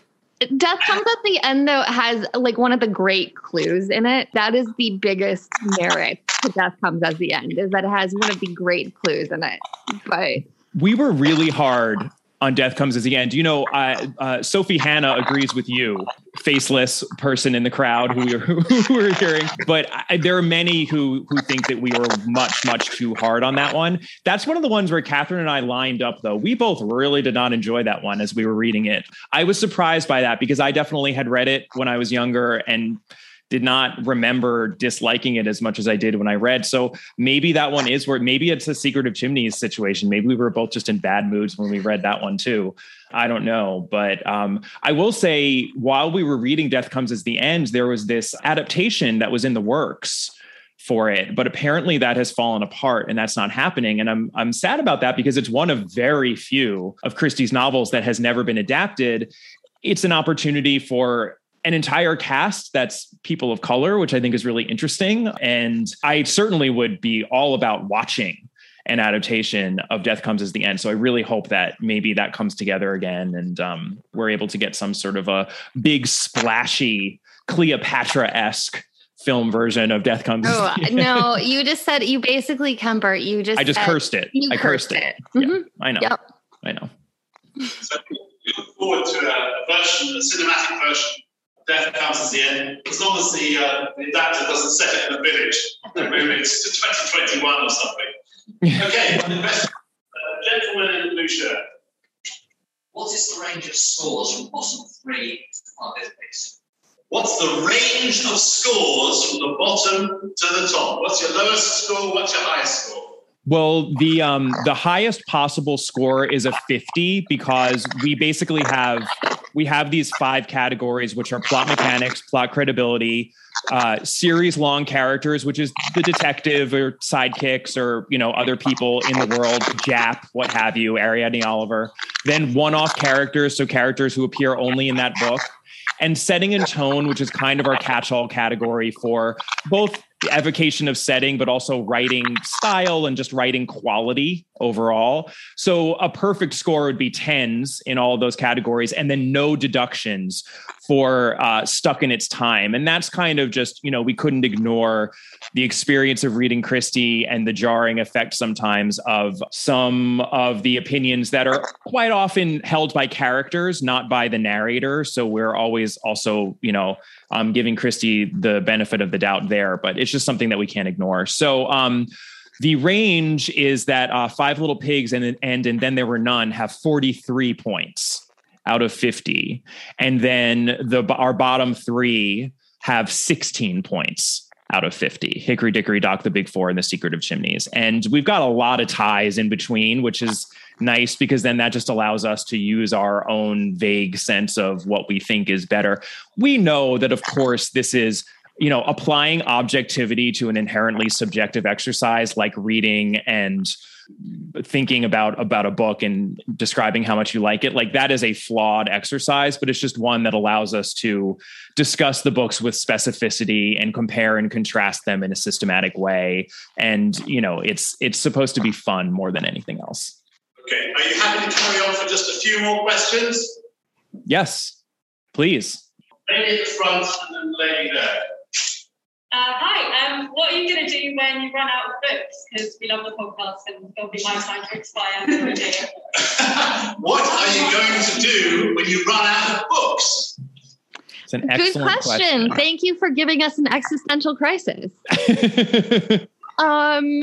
Death Comes at the End, though, has like one of the great clues in it. That is the biggest merit to Death Comes at the End, is that it has one of the great clues in it. But we were really hard on Death Comes as the End. You know, uh, uh, Sophie Hannah agrees with you, faceless person in the crowd who we are, who we're hearing. But I, there are many who who think that we were much, much too hard on that one. That's one of the ones where Katherine and I lined up, though. We both really did not enjoy that one as we were reading it. I was surprised by that because I definitely had read it when I was younger and did not remember disliking it as much as I did when I read. So maybe that one is where, maybe it's a Secret of Chimneys situation. Maybe we were both just in bad moods when we read that one too. I don't know. But um, I will say, while we were reading Death Comes as the End, there was this adaptation that was in the works for it, but apparently that has fallen apart and that's not happening. And I'm I'm sad about that because it's one of very few of Christie's novels that has never been adapted. It's an opportunity for an entire cast that's people of color, which I think is really interesting. And I certainly would be all about watching an adaptation of Death Comes as the End. So I really hope that maybe that comes together again and um, we're able to get some sort of a big, splashy, Cleopatra-esque film version of Death Comes. Oh, no, you just said, you basically, Kemper, you just I just said, cursed it. I cursed it. it. Mm-hmm. Yeah, I know. Yep. I know. So we look forward to a version, a cinematic version. Death Comes as the End, as long as the, uh, the adapter doesn't set it in the village, then move it to twenty twenty-one or something. Okay, one question. Uh, gentleman in the blue shirt. What is the range of scores from bottom three to the top? What's the range of scores from the bottom to the top? What's your lowest score? What's your highest score? Well, the um, the highest possible score is a fifty because we basically have... We have these five categories, which are plot mechanics, plot credibility, uh, series long characters, which is the detective or sidekicks or, you know, other people in the world, Jap, what have you, Ariadne Oliver. Then one-off characters, so characters who appear only in that book. And setting and tone, which is kind of our catch-all category for both the evocation of setting, but also writing style and just writing quality overall. So a perfect score would be tens in all of those categories, and then no deductions for uh, Stuck in Its Time. And that's kind of just, you know, we couldn't ignore the experience of reading Christie and the jarring effect sometimes of some of the opinions that are quite often held by characters, not by the narrator. So we're always also, you know, um, giving Christie the benefit of the doubt there, but it's just something that we can't ignore. So, um, the range is that uh, Five Little Pigs and, and and Then There Were None have forty-three points out of fifty. And then the our bottom three have sixteen points out of fifty. Hickory Dickory Dock, The Big Four, and The Secret of Chimneys. And we've got a lot of ties in between, which is nice because then that just allows us to use our own vague sense of what we think is better. We know that, of course, this is... you know, applying objectivity to an inherently subjective exercise like reading and thinking about, about a book and describing how much you like it, like that is a flawed exercise, but it's just one that allows us to discuss the books with specificity and compare and contrast them in a systematic way. And, you know, it's, it's supposed to be fun more than anything else. Okay, are you happy to carry on for just a few more questions? Yes, please. Lady at the front and then lady there. Uh, hi, um, what are you going to do when you run out of books? Because we love the podcast and it'll be my time to expire. What are you going to do when you run out of books? It's an excellent Good question. question. Thank you for giving us an existential crisis. um,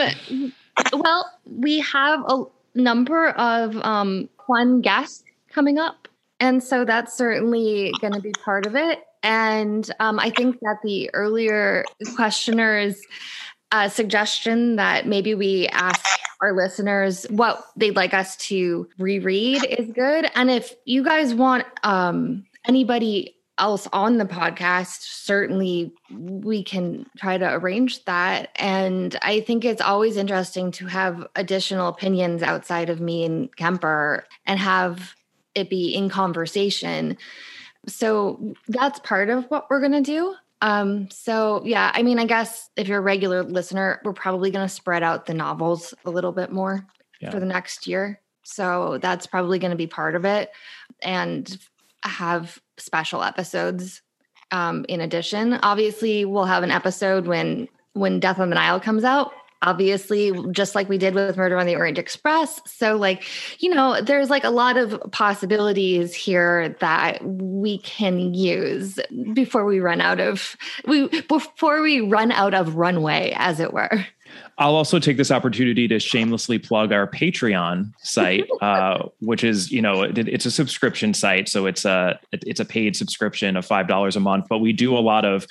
well, we have a number of um, fun guests coming up. And so that's certainly going to be part of it. And um, I think that the earlier questioner's uh, suggestion that maybe we ask our listeners what they'd like us to reread is good. And if you guys want um, anybody else on the podcast, certainly we can try to arrange that. And I think it's always interesting to have additional opinions outside of me and Kemper and have it be in conversation. So that's part of what we're going to do. Um, so, yeah, I mean, I guess if you're a regular listener, we're probably going to spread out the novels a little bit more yeah. for the next year. So that's probably going to be part of it and have special episodes um, in addition. Obviously, we'll have an episode when, when Death on the Nile comes out. Obviously, just like we did with Murder on the Orient Express. So like, you know, there's like a lot of possibilities here that we can use before we run out of, we before we run out of runway, as it were. I'll also take this opportunity to shamelessly plug our Patreon site, uh, which is, you know, it, it's a subscription site. So it's a, it, it's a paid subscription of five dollars a month, but we do a lot of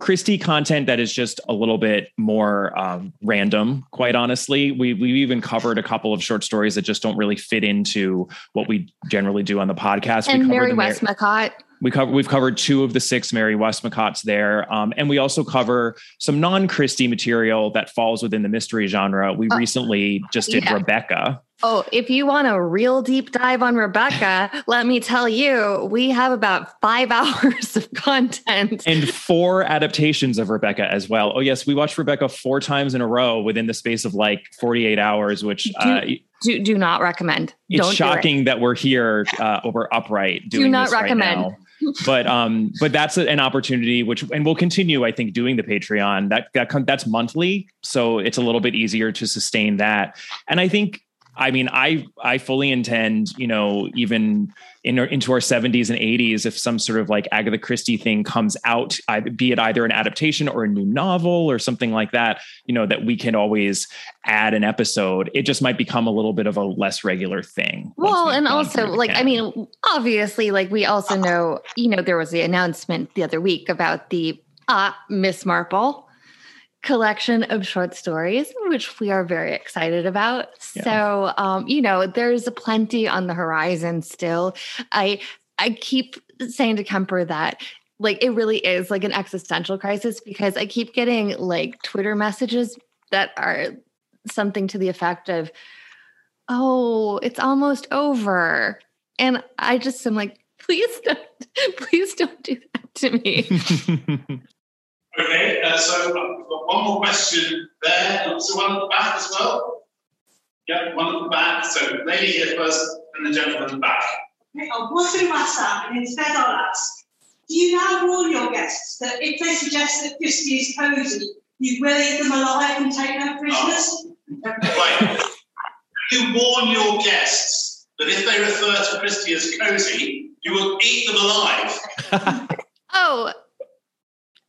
Christie content that is just a little bit more um, random, quite honestly. We, we've even covered a couple of short stories that just don't really fit into what we generally do on the podcast. And we Mary Westmacott. We cover, we've covered two of the six Mary Westmacotts there. Um, and we also cover some non-Christie material that falls within the mystery genre. We oh, recently just did yeah. Rebecca. Oh, if you want a real deep dive on Rebecca, let me tell you, we have about five hours of content. And four adaptations of Rebecca as well. Oh, yes. We watched Rebecca four times in a row within the space of like forty-eight hours, which... Do- uh, Do do not recommend. It's Don't shocking it. that we're here uh, over Upright doing do not this recommend. right now. But um, but that's an opportunity which, and we'll continue, I think, doing the Patreon. That that that's monthly, so it's a little bit easier to sustain that. And I think, I mean, I I fully intend, you know, even in into our seventies and eighties, if some sort of like Agatha Christie thing comes out, be it either an adaptation or a new novel or something like that, you know, that we can always add an episode. It just might become a little bit of a less regular thing. Well, and also like, I mean, obviously, like we also know, you know, there was the announcement the other week about the uh, Miss Marple collection of short stories, which we are very excited about. Yeah. So, um, you know, there's a plenty on the horizon still. I I keep saying to Kemper that, like, it really is like an existential crisis because I keep getting like Twitter messages that are something to the effect of, oh, it's almost over. And I just am like, please don't, please don't do that to me. Okay, uh, so we've got one more question there, and also one at the back as well. Yeah, one at the back. So lady here first, and the gentleman at the back. Okay, I'll waffle myself, and instead I'll ask, do you now warn your guests that if they suggest that Christie is cosy, you will eat them alive and take them prisoners? Oh. Right. You warn your guests that if they refer to Christie as cosy, you will eat them alive. Oh,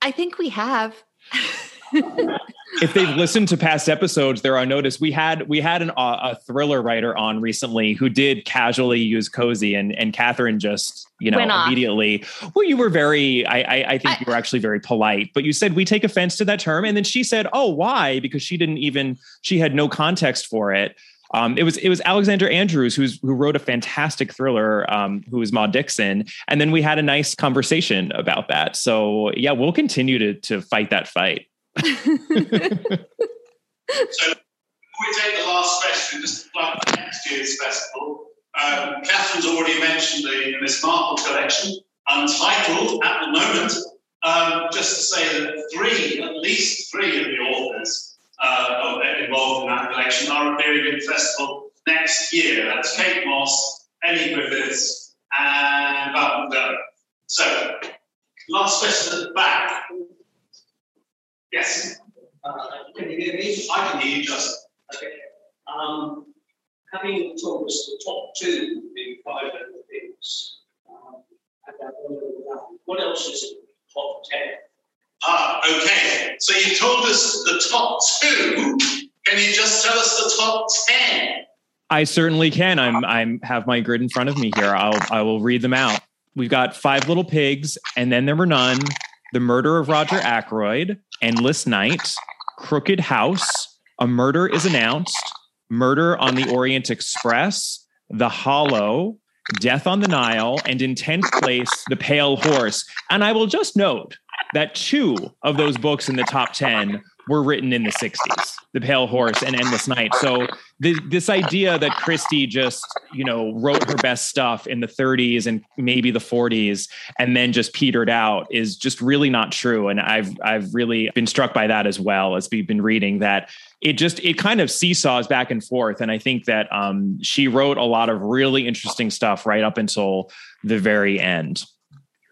I think we have. If they've listened to past episodes, they're on notice. We had we had an, uh, a thriller writer on recently who did casually use cozy, and and Katherine just, you know, immediately. Well, you were very, I, I, I think I, you were actually very polite, but you said we take offense to that term. And then she said, oh, why? Because she didn't even, she had no context for it. Um, it was it was Alexander Andrews who's who wrote a fantastic thriller, um, who is Maud Dixon, and then we had a nice conversation about that. So yeah, we'll continue to to fight that fight. So before we take the last question, just to plug next year's festival. Um, Catherine's already mentioned the Miss Marple collection, untitled at the moment. Um, just to say that three, at least three of the authors Uh, involved in that collection are appearing in the festival next year. That's Kate Moss, Ellie Griffiths, and Malcolm Dunn. So, last question at the back. Yes. Uh, can you hear me? I can hear you, Justin. Okay. Um, having told us the top two in Five Little Pigs, um, and that one around, what else is in the top ten? Ah, okay. So you told us the top two. Can you just tell us the top ten? I certainly can. I'm I'm have my grid in front of me here. I'll I will read them out. We've got Five Little Pigs, And Then There Were None, The Murder of Roger Ackroyd, Endless Night, Crooked House, A Murder Is Announced, Murder on the Orient Express, The Hollow, Death on the Nile, and in tenth place, The Pale Horse. And I will just note that two of those books in the top ten were written in the sixties, The Pale Horse and Endless Night. So th- this idea that Christie just, you know, wrote her best stuff in the thirties and maybe the forties and then just petered out is just really not true. And I've I've really been struck by that as well as we've been reading that it just, it kind of seesaws back and forth. And I think that um, she wrote a lot of really interesting stuff right up until the very end.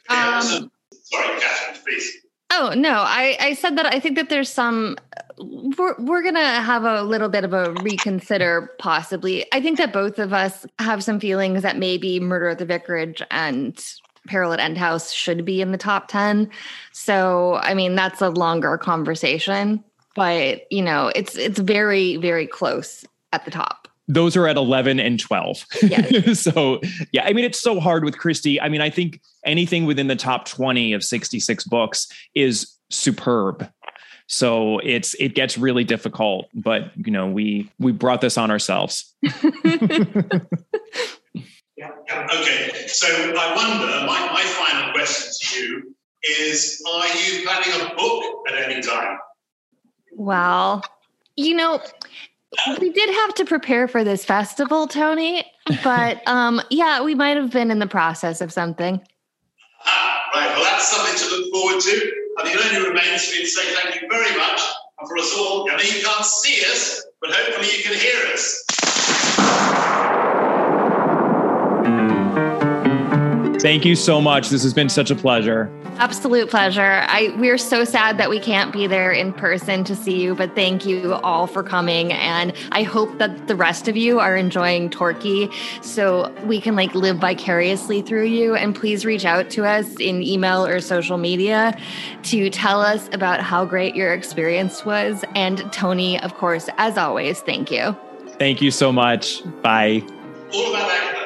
Um, Sorry, Katherine, please. Oh, no, I, I said that I think that there's some, we're, we're going to have a little bit of a reconsider, possibly. I think that both of us have some feelings that maybe Murder at the Vicarage and Peril at End House should be in the top ten. So, I mean, that's a longer conversation, but, you know, it's it's very, very close at the top. Those are at eleven and twelve. Yes. So, yeah, I mean, it's so hard with Christie. I mean, I think anything within the top twenty of sixty-six books is superb. So it's it gets really difficult. But, you know, we we brought this on ourselves. Yeah. Okay. So I wonder, my, my final question to you is, are you planning a book at any time? Well, you know... we did have to prepare for this festival, Tony, but um, yeah, we might have been in the process of something. Ah, right. Well, that's something to look forward to. I think it only remains for me to say thank you very much. And for us all, I know you can't see us, but hopefully you can hear us. Thank you so much. This has been such a pleasure. Absolute pleasure. I we're so sad that we can't be there in person to see you, but thank you all for coming. And I hope that the rest of you are enjoying Torquay so we can like live vicariously through you. And please reach out to us in email or social media to tell us about how great your experience was. And Tony, of course, as always, thank you. Thank you so much. Bye. All about that.